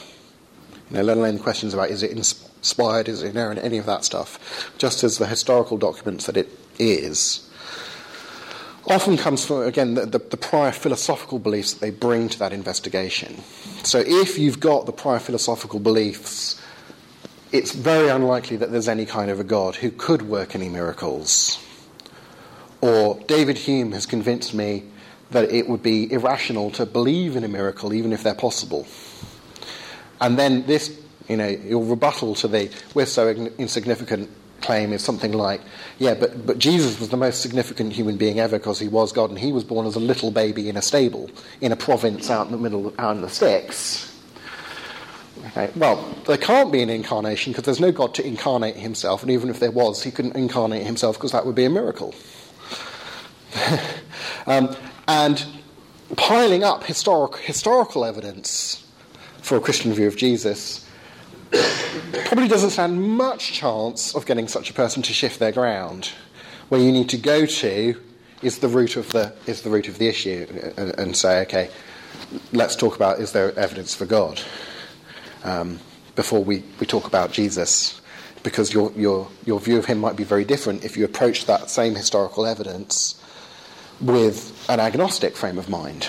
you know, let alone questions about is it inspired, is it inerrant, any of that stuff, just as the historical documents that it is, often comes from, again, the, the, the prior philosophical beliefs that they bring to that investigation. So if you've got the prior philosophical beliefs, it's very unlikely that there's any kind of a God who could work any miracles. Or David Hume has convinced me that it would be irrational to believe in a miracle, even if they're possible. And then this, you know, your rebuttal to the we're so insignificant claim is something like, yeah, but, but Jesus was the most significant human being ever because he was God, and he was born as a little baby in a stable in a province out in the middle, out in the sticks. Okay. Well, there can't be an incarnation because there's no God to incarnate himself, and even if there was, he couldn't incarnate himself because that would be a miracle. um, and piling up historic, historical evidence for a Christian view of Jesus probably doesn't stand much chance of getting such a person to shift their ground. Where you need to go to is the root of the is the root of the issue, and, and say, okay, let's talk about is there evidence for God um, before we, we talk about Jesus, because your your your view of him might be very different if you approach that same historical evidence with an agnostic frame of mind.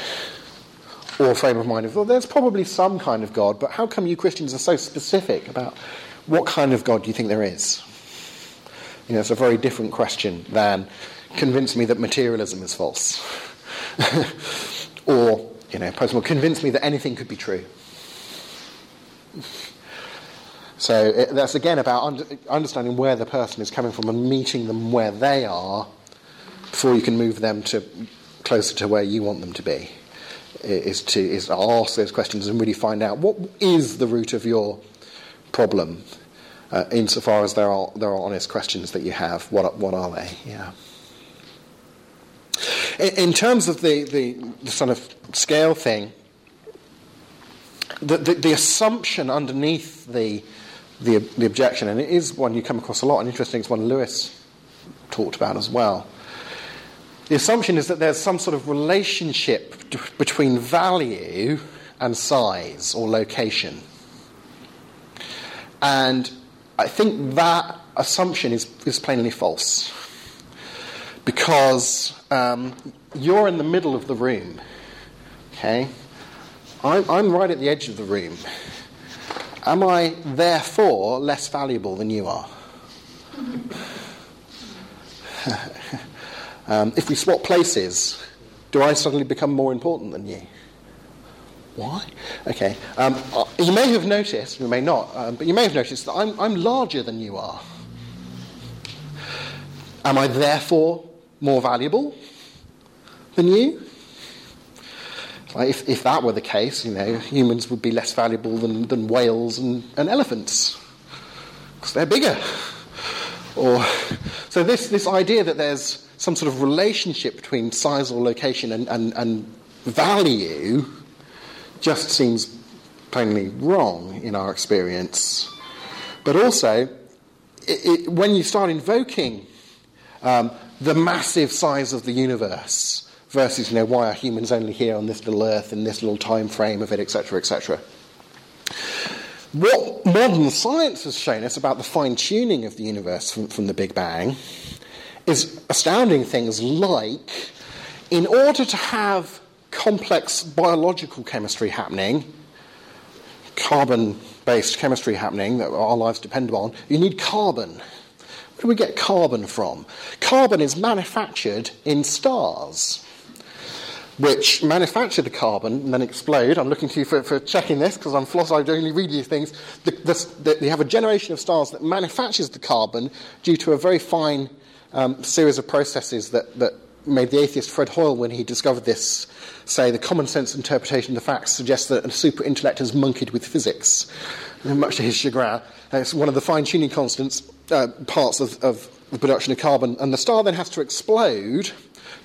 Or a frame of mind of, well, there's probably some kind of God, but how come you Christians are so specific about what kind of God do you think there is? You know, it's a very different question than convince me that materialism is false. Or, you know, post-modern, convince me that anything could be true. So it, that's again about under, understanding where the person is coming from and meeting them where they are before you can move them to closer to where you want them to be. Is to is to ask those questions and really find out what is the root of your problem, uh, insofar as there are there are honest questions that you have. What what are they? Yeah. In, in terms of the, the, the sort of scale thing, the, the the assumption underneath the the the objection, and it is one you come across a lot, and interesting, it's one Lewis talked about as well. The assumption is that there's some sort of relationship between value and size or location. And I think that assumption is, is plainly false. Because um, you're in the middle of the room. Okay? I'm, I'm right at the edge of the room. Am I therefore less valuable than you are? Um, if we swap places, do I suddenly become more important than you? Why? Okay. Um, you may have noticed, you may not, um, but you may have noticed that I'm, I'm larger than you are. Am I therefore more valuable than you? Like if, if that were the case, you know, humans would be less valuable than, than whales and, and elephants because they're bigger. Or so this this idea that there's some sort of relationship between size or location and, and, and value just seems plainly wrong in our experience. But also, it, it, when you start invoking um, the massive size of the universe versus, you know, why are humans only here on this little earth in this little time frame of it, et cetera, et cetera. What modern science has shown us about the fine-tuning of the universe from, from the Big Bang is astounding things like, in order to have complex biological chemistry happening, carbon-based chemistry happening that our lives depend upon, you need carbon. Where do we get carbon from? Carbon is manufactured in stars, which manufacture the carbon and then explode. I'm looking to you for, for checking this because I'm floss. I only read these things. The, the, the, they have a generation of stars that manufactures the carbon due to a very fine um, series of processes that, that made the atheist Fred Hoyle, when he discovered this, say the common sense interpretation of the facts suggests that a super intellect has monkeyed with physics, much to his chagrin. And it's one of the fine-tuning constants, uh, parts of, of the production of carbon. And the star then has to explode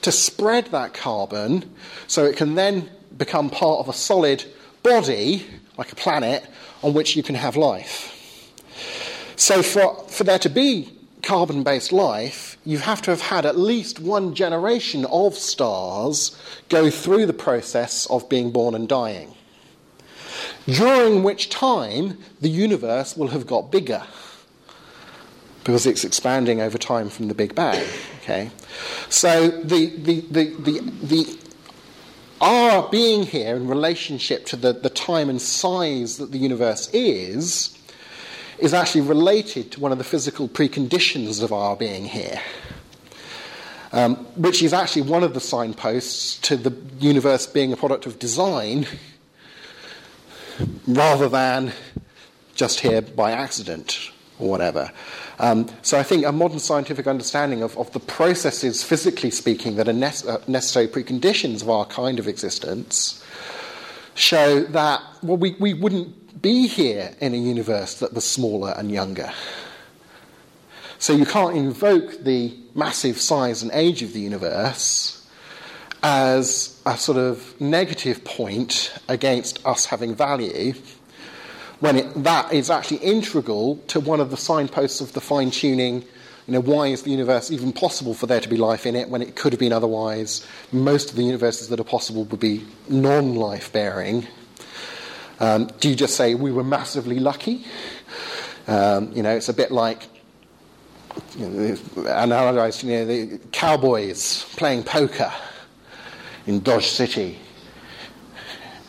to spread that carbon so it can then become part of a solid body, like a planet, on which you can have life. So for, for there to be carbon-based life, you have to have had at least one generation of stars go through the process of being born and dying, during which time the universe will have got bigger, because it's expanding over time from the Big Bang. Okay, so the the the the, the our being here in relationship to the, the time and size that the universe is, is actually related to one of the physical preconditions of our being here, um, which is actually one of the signposts to the universe being a product of design rather than just here by accident or whatever. Um, so I think a modern scientific understanding of, of the processes, physically speaking, that are nece- necessary preconditions of our kind of existence show that, well, we, we wouldn't be here in a universe that was smaller and younger. So you can't invoke the massive size and age of the universe as a sort of negative point against us having value, when it, that is actually integral to one of the signposts of the fine-tuning. You know, why is the universe even possible for there to be life in it when it could have been otherwise? Most of the universes that are possible would be non-life-bearing. Um, do you just say we were massively lucky? Um, you know, it's a bit like, you know, analysed, you know, the cowboys playing poker in Dodge City.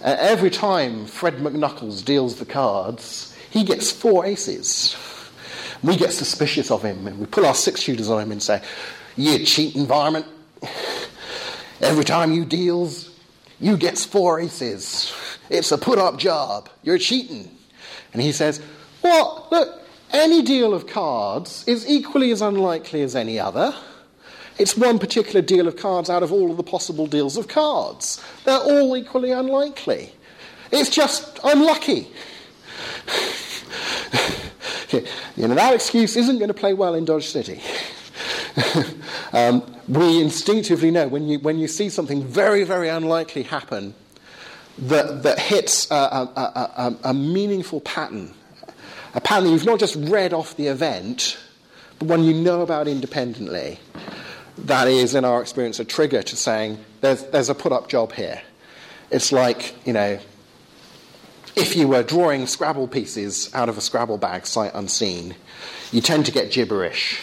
Uh, every time Fred McNuckles deals the cards, he gets four aces. We get suspicious of him, and we pull our six-shooters on him and say, you cheat environment. Every time you deals, you gets four aces. It's a put-up job. You're cheating. And he says, what? Look, any deal of cards is equally as unlikely as any other. It's one particular deal of cards out of all of the possible deals of cards. They're all equally unlikely. It's just unlucky. You know, that excuse isn't going to play well in Dodge City. um, we instinctively know when you when you see something very, very unlikely happen that that hits a, a, a, a meaningful pattern, a pattern you've not just read off the event, but one you know about independently. That is, in our experience, a trigger to saying there's there's a put-up job here. It's like, you know, if you were drawing Scrabble pieces out of a Scrabble bag sight unseen, you tend to get gibberish.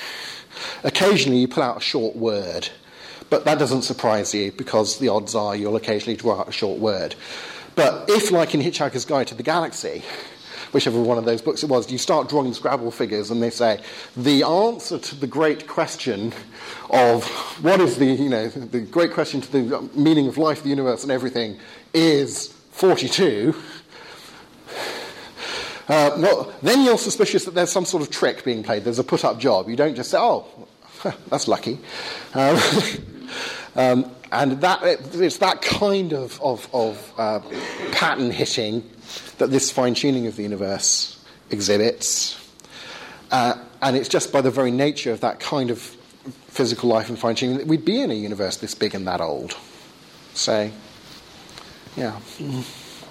Occasionally you pull out a short word, but that doesn't surprise you because the odds are you'll occasionally draw out a short word. But if, like in Hitchhiker's Guide to the Galaxy, whichever one of those books it was, you start drawing the Scrabble figures and they say, the answer to the great question of what is the, you know, the great question to the meaning of life, the universe and everything is forty-two, uh, well, then you're suspicious that there's some sort of trick being played. There's a put-up job. You don't just say, oh, that's lucky. Um, um, and that it's that kind of, of, of uh, pattern hitting that this fine-tuning of the universe exhibits. Uh, and it's just by the very nature of that kind of physical life and fine-tuning that we'd be in a universe this big and that old. So, yeah.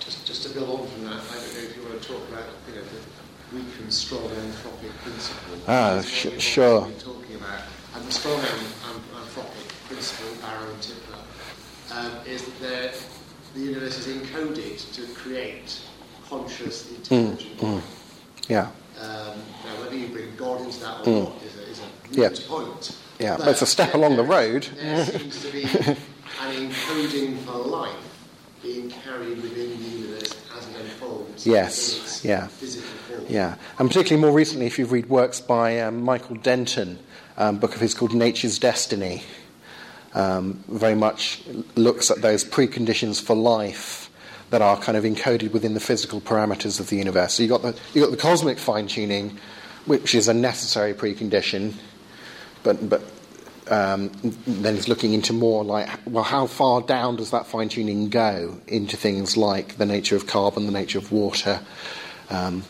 Just, just to build on from that, I don't know talk about, you know, the weak and strong anthropic principle. Ah, sh- sure. We're talking about, and the strong anthropic principle, Barrow and Tipler, um, is that the universe is encoded to create conscious intelligent mm, mm. Yeah. Um, now, whether you bring God into that or mm. not is a, is a moot yeah. point. Yeah, but, but it's a step there, along the road. There seems to be an encoding for life being carried within the universe as it unfolds. Yes, in its yeah. physical form. Yeah, and particularly more recently, if you read works by um, Michael Denton, um, a book of his called Nature's Destiny, um, very much looks at those preconditions for life that are kind of encoded within the physical parameters of the universe. So you've got the, you've got the cosmic fine-tuning, which is a necessary precondition, but but um, then it's looking into more like, well, how far down does that fine-tuning go into things like the nature of carbon, the nature of water, um,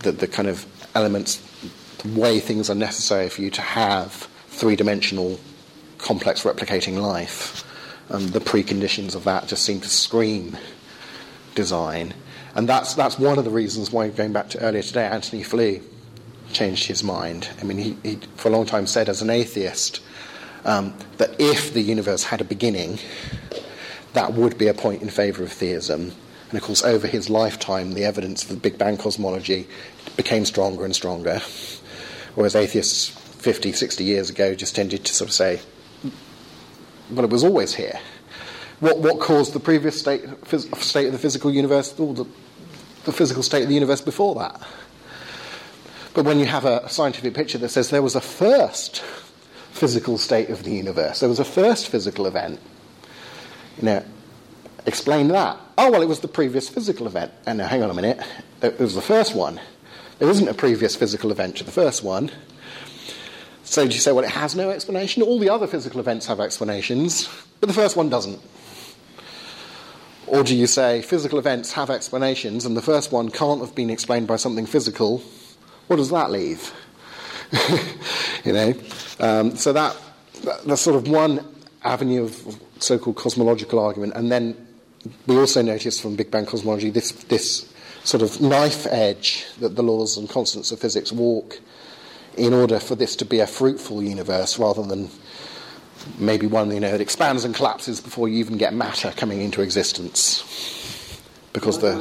the, the kind of elements, the way things are necessary for you to have three-dimensional complex replicating life. Um, the preconditions of that just seem to scream design. And that's that's one of the reasons why, going back to earlier today, Anthony Flew changed his mind. I mean, he, he for a long time said as an atheist um, that if the universe had a beginning, that would be a point in favour of theism. And of course, over his lifetime, the evidence of the Big Bang cosmology became stronger and stronger, whereas atheists fifty, sixty years ago just tended to sort of say, well, it was always here. What what caused the previous state, phys- state of the physical universe, or the, the physical state of the universe before that? But when you have a scientific picture that says there was a first physical state of the universe, there was a first physical event, you know, explain that. Oh, well, it was the previous physical event. And now, hang on a minute, it was the first one. There isn't a previous physical event to the first one. So do you say, well, it has no explanation? All the other physical events have explanations, but the first one doesn't. Or do you say physical events have explanations and the first one can't have been explained by something physical? What does that leave? you know, um, so that, that that's sort of one avenue of so-called cosmological argument. And then we also notice from Big Bang cosmology this this sort of knife edge that the laws and constants of physics walk in order for this to be a fruitful universe, rather than maybe one you know that expands and collapses before you even get matter coming into existence. Because the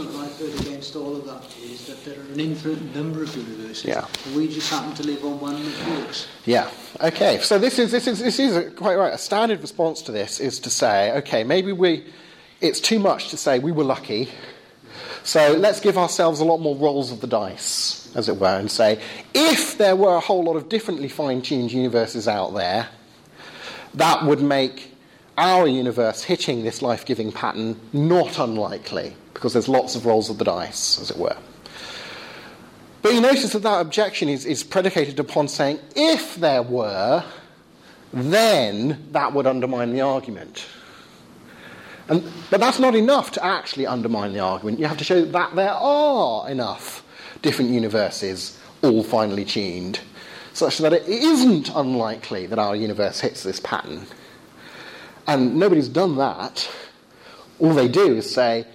against all of that is that there are an infinite number of universes. Yeah. We just happen to live on one that works. Yeah. Okay. So this is this is this is quite right. A standard response to this is to say, okay, maybe we it's too much to say we were lucky. So let's give ourselves a lot more rolls of the dice, as it were, and say, if there were a whole lot of differently fine-tuned universes out there, that would make our universe hitting this life-giving pattern not unlikely, because there's lots of rolls of the dice, as it were. But you notice that that objection is, is predicated upon saying, if there were, then that would undermine the argument. And, but that's not enough to actually undermine the argument. You have to show that there are enough different universes, all finely tuned, such that it isn't unlikely that our universe hits this pattern. And nobody's done that. All they do is say,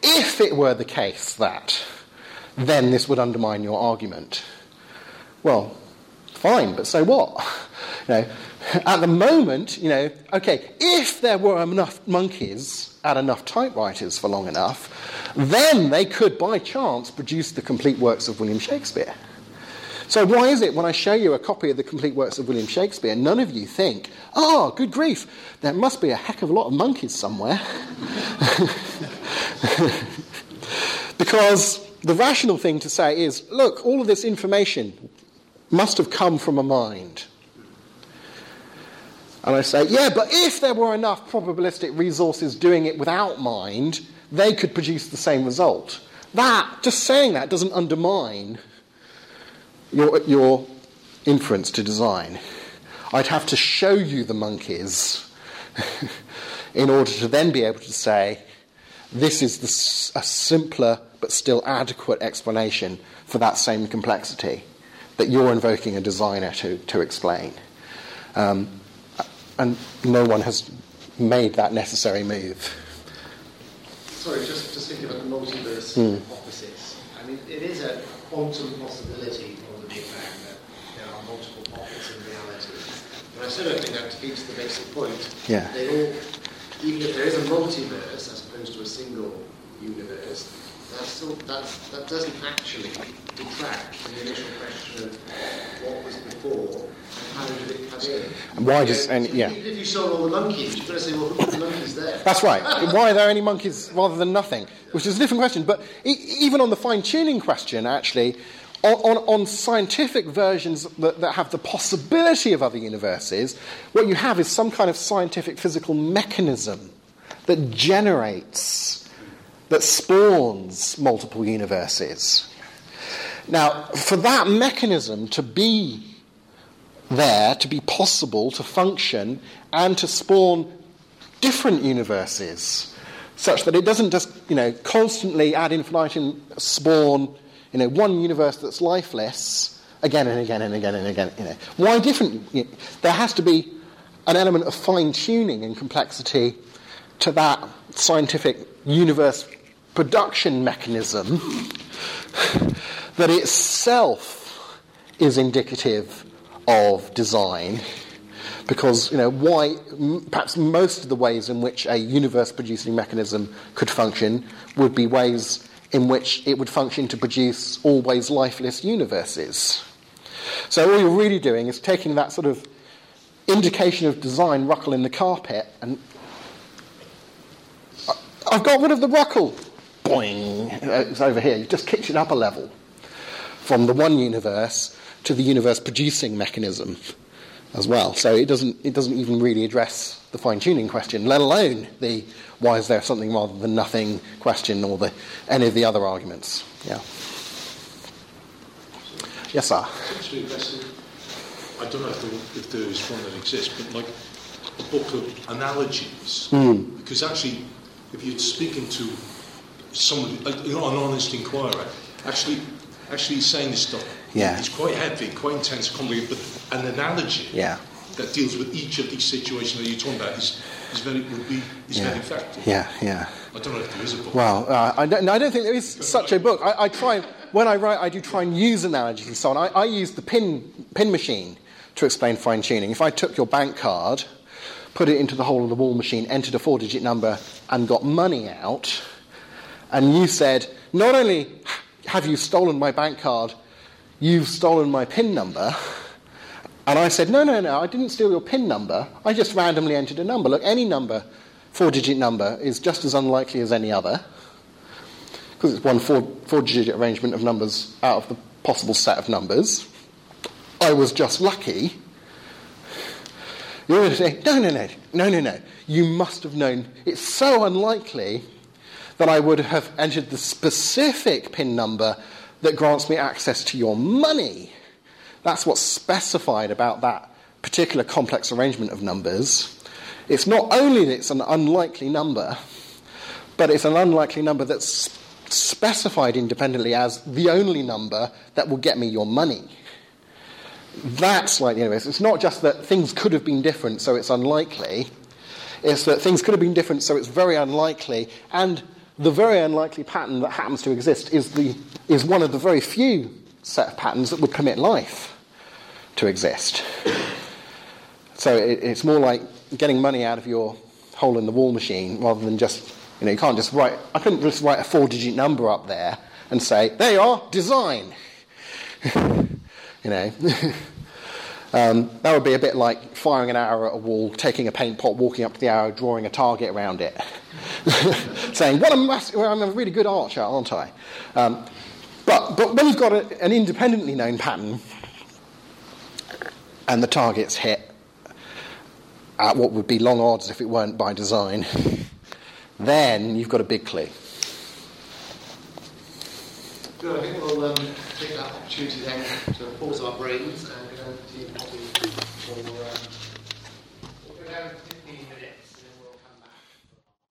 if it were the case that, then this would undermine your argument. Well, fine, but so what? You know, at the moment, you know, okay, if there were enough monkeys at enough typewriters for long enough, then they could, by chance, produce the complete works of William Shakespeare. So why is it when I show you a copy of the complete works of William Shakespeare, none of you think, oh, good grief, there must be a heck of a lot of monkeys somewhere? Because the rational thing to say is, look, all of this information must have come from a mind. And I say, yeah, but if there were enough probabilistic resources doing it without mind, they could produce the same result. That, just saying that, doesn't undermine your, your inference to design. I'd have to show you the monkeys in order to then be able to say, this is the, a simpler but still adequate explanation for that same complexity that you're invoking a designer to, to explain. Um, And no one has made that necessary move. Sorry, just, just thinking about the multiverse mm. hypothesis. I mean, it is a quantum possibility from the Big Bang that there are multiple pockets in reality. But I still don't think that defeats the basic point. Yeah. They all, even if there is a multiverse as opposed to a single universe, that's still, that's, that doesn't actually detract from the initial question of what was before and how did it come in. And why does, you know, and, yeah. Even if you saw all the monkeys, you've got to say, well, who are the monkeys there? That's right. Why are there any monkeys rather than nothing? Which is a different question. But e- even on the fine-tuning question, actually, on, on, on scientific versions that, that have the possibility of other universes, what you have is some kind of scientific physical mechanism that generates... that spawns multiple universes. Now, for that mechanism to be there, to be possible, to function, and to spawn different universes, such that it doesn't just, you know, constantly ad infinitum spawn, you know, one universe that's lifeless again and again and again and again. You know, why different? You know, there has to be an element of fine-tuning and complexity to that scientific universe production mechanism that itself is indicative of design, because, you know, why m- perhaps most of the ways in which a universe producing mechanism could function would be ways in which it would function to produce always lifeless universes. So all you're really doing is taking that sort of indication of design ruckle in the carpet and I've got rid of the ruckle. Boing. It's over here. You've just kicked it up a level from the one universe to the universe-producing mechanism as well. So it doesn't it doesn't even really address the fine-tuning question, let alone the why is there something rather than nothing question or the any of the other arguments. Yeah. Yes, sir? I don't know if there, if there is one that exists, but like a book of analogies. Mm. Because actually... if you're speaking to somebody, you know, an honest inquirer, actually, actually saying this stuff, yeah, it's quite heavy, quite intense, complicated. But an analogy, yeah, that deals with each of these situations that you're talking about is, is very would be is yeah. very effective. Yeah, yeah. I don't know if there is a book. Well, uh, I don't. No, I don't think there is such a book. I, I try when I write, I do try and use analogies and so on. I, I use the pin pin machine to explain fine tuning. If I took your bank card, put it into the hole of the wall machine, entered a four-digit number, and got money out, and you said, not only have you stolen my bank card, you've stolen my PIN number, and I said, no, no, no, I didn't steal your PIN number, I just randomly entered a number. Look, any number, four-digit number, is just as unlikely as any other, because it's one four, four-digit arrangement of numbers out of the possible set of numbers. I was just lucky. You're going to say, no, no, no, no, no, no. You must have known. It's so unlikely that I would have entered the specific PIN number that grants me access to your money. That's what's specified about that particular complex arrangement of numbers. It's not only that it's an unlikely number, but it's an unlikely number that's specified independently as the only number that will get me your money. That's like the universe. It's not just that things could have been different, so it's unlikely. It's that things could have been different, so it's very unlikely. And the very unlikely pattern that happens to exist is the is one of the very few set of patterns that would permit life to exist. So it, it's more like getting money out of your hole in the wall machine rather than just, you know, you can't just write. I couldn't just write a four-digit number up there and say, there you are, design. You know, um, that would be a bit like firing an arrow at a wall, taking a paint pot, walking up to the arrow, drawing a target around it, saying, "Well, I'm, well, I'm a really good archer, aren't I?" Um, but but when you've got a, an independently known pattern, and the target's hit at what would be long odds if it weren't by design, then you've got a big clue. Good, I think we'll um, take that opportunity then to pause our brains and go to the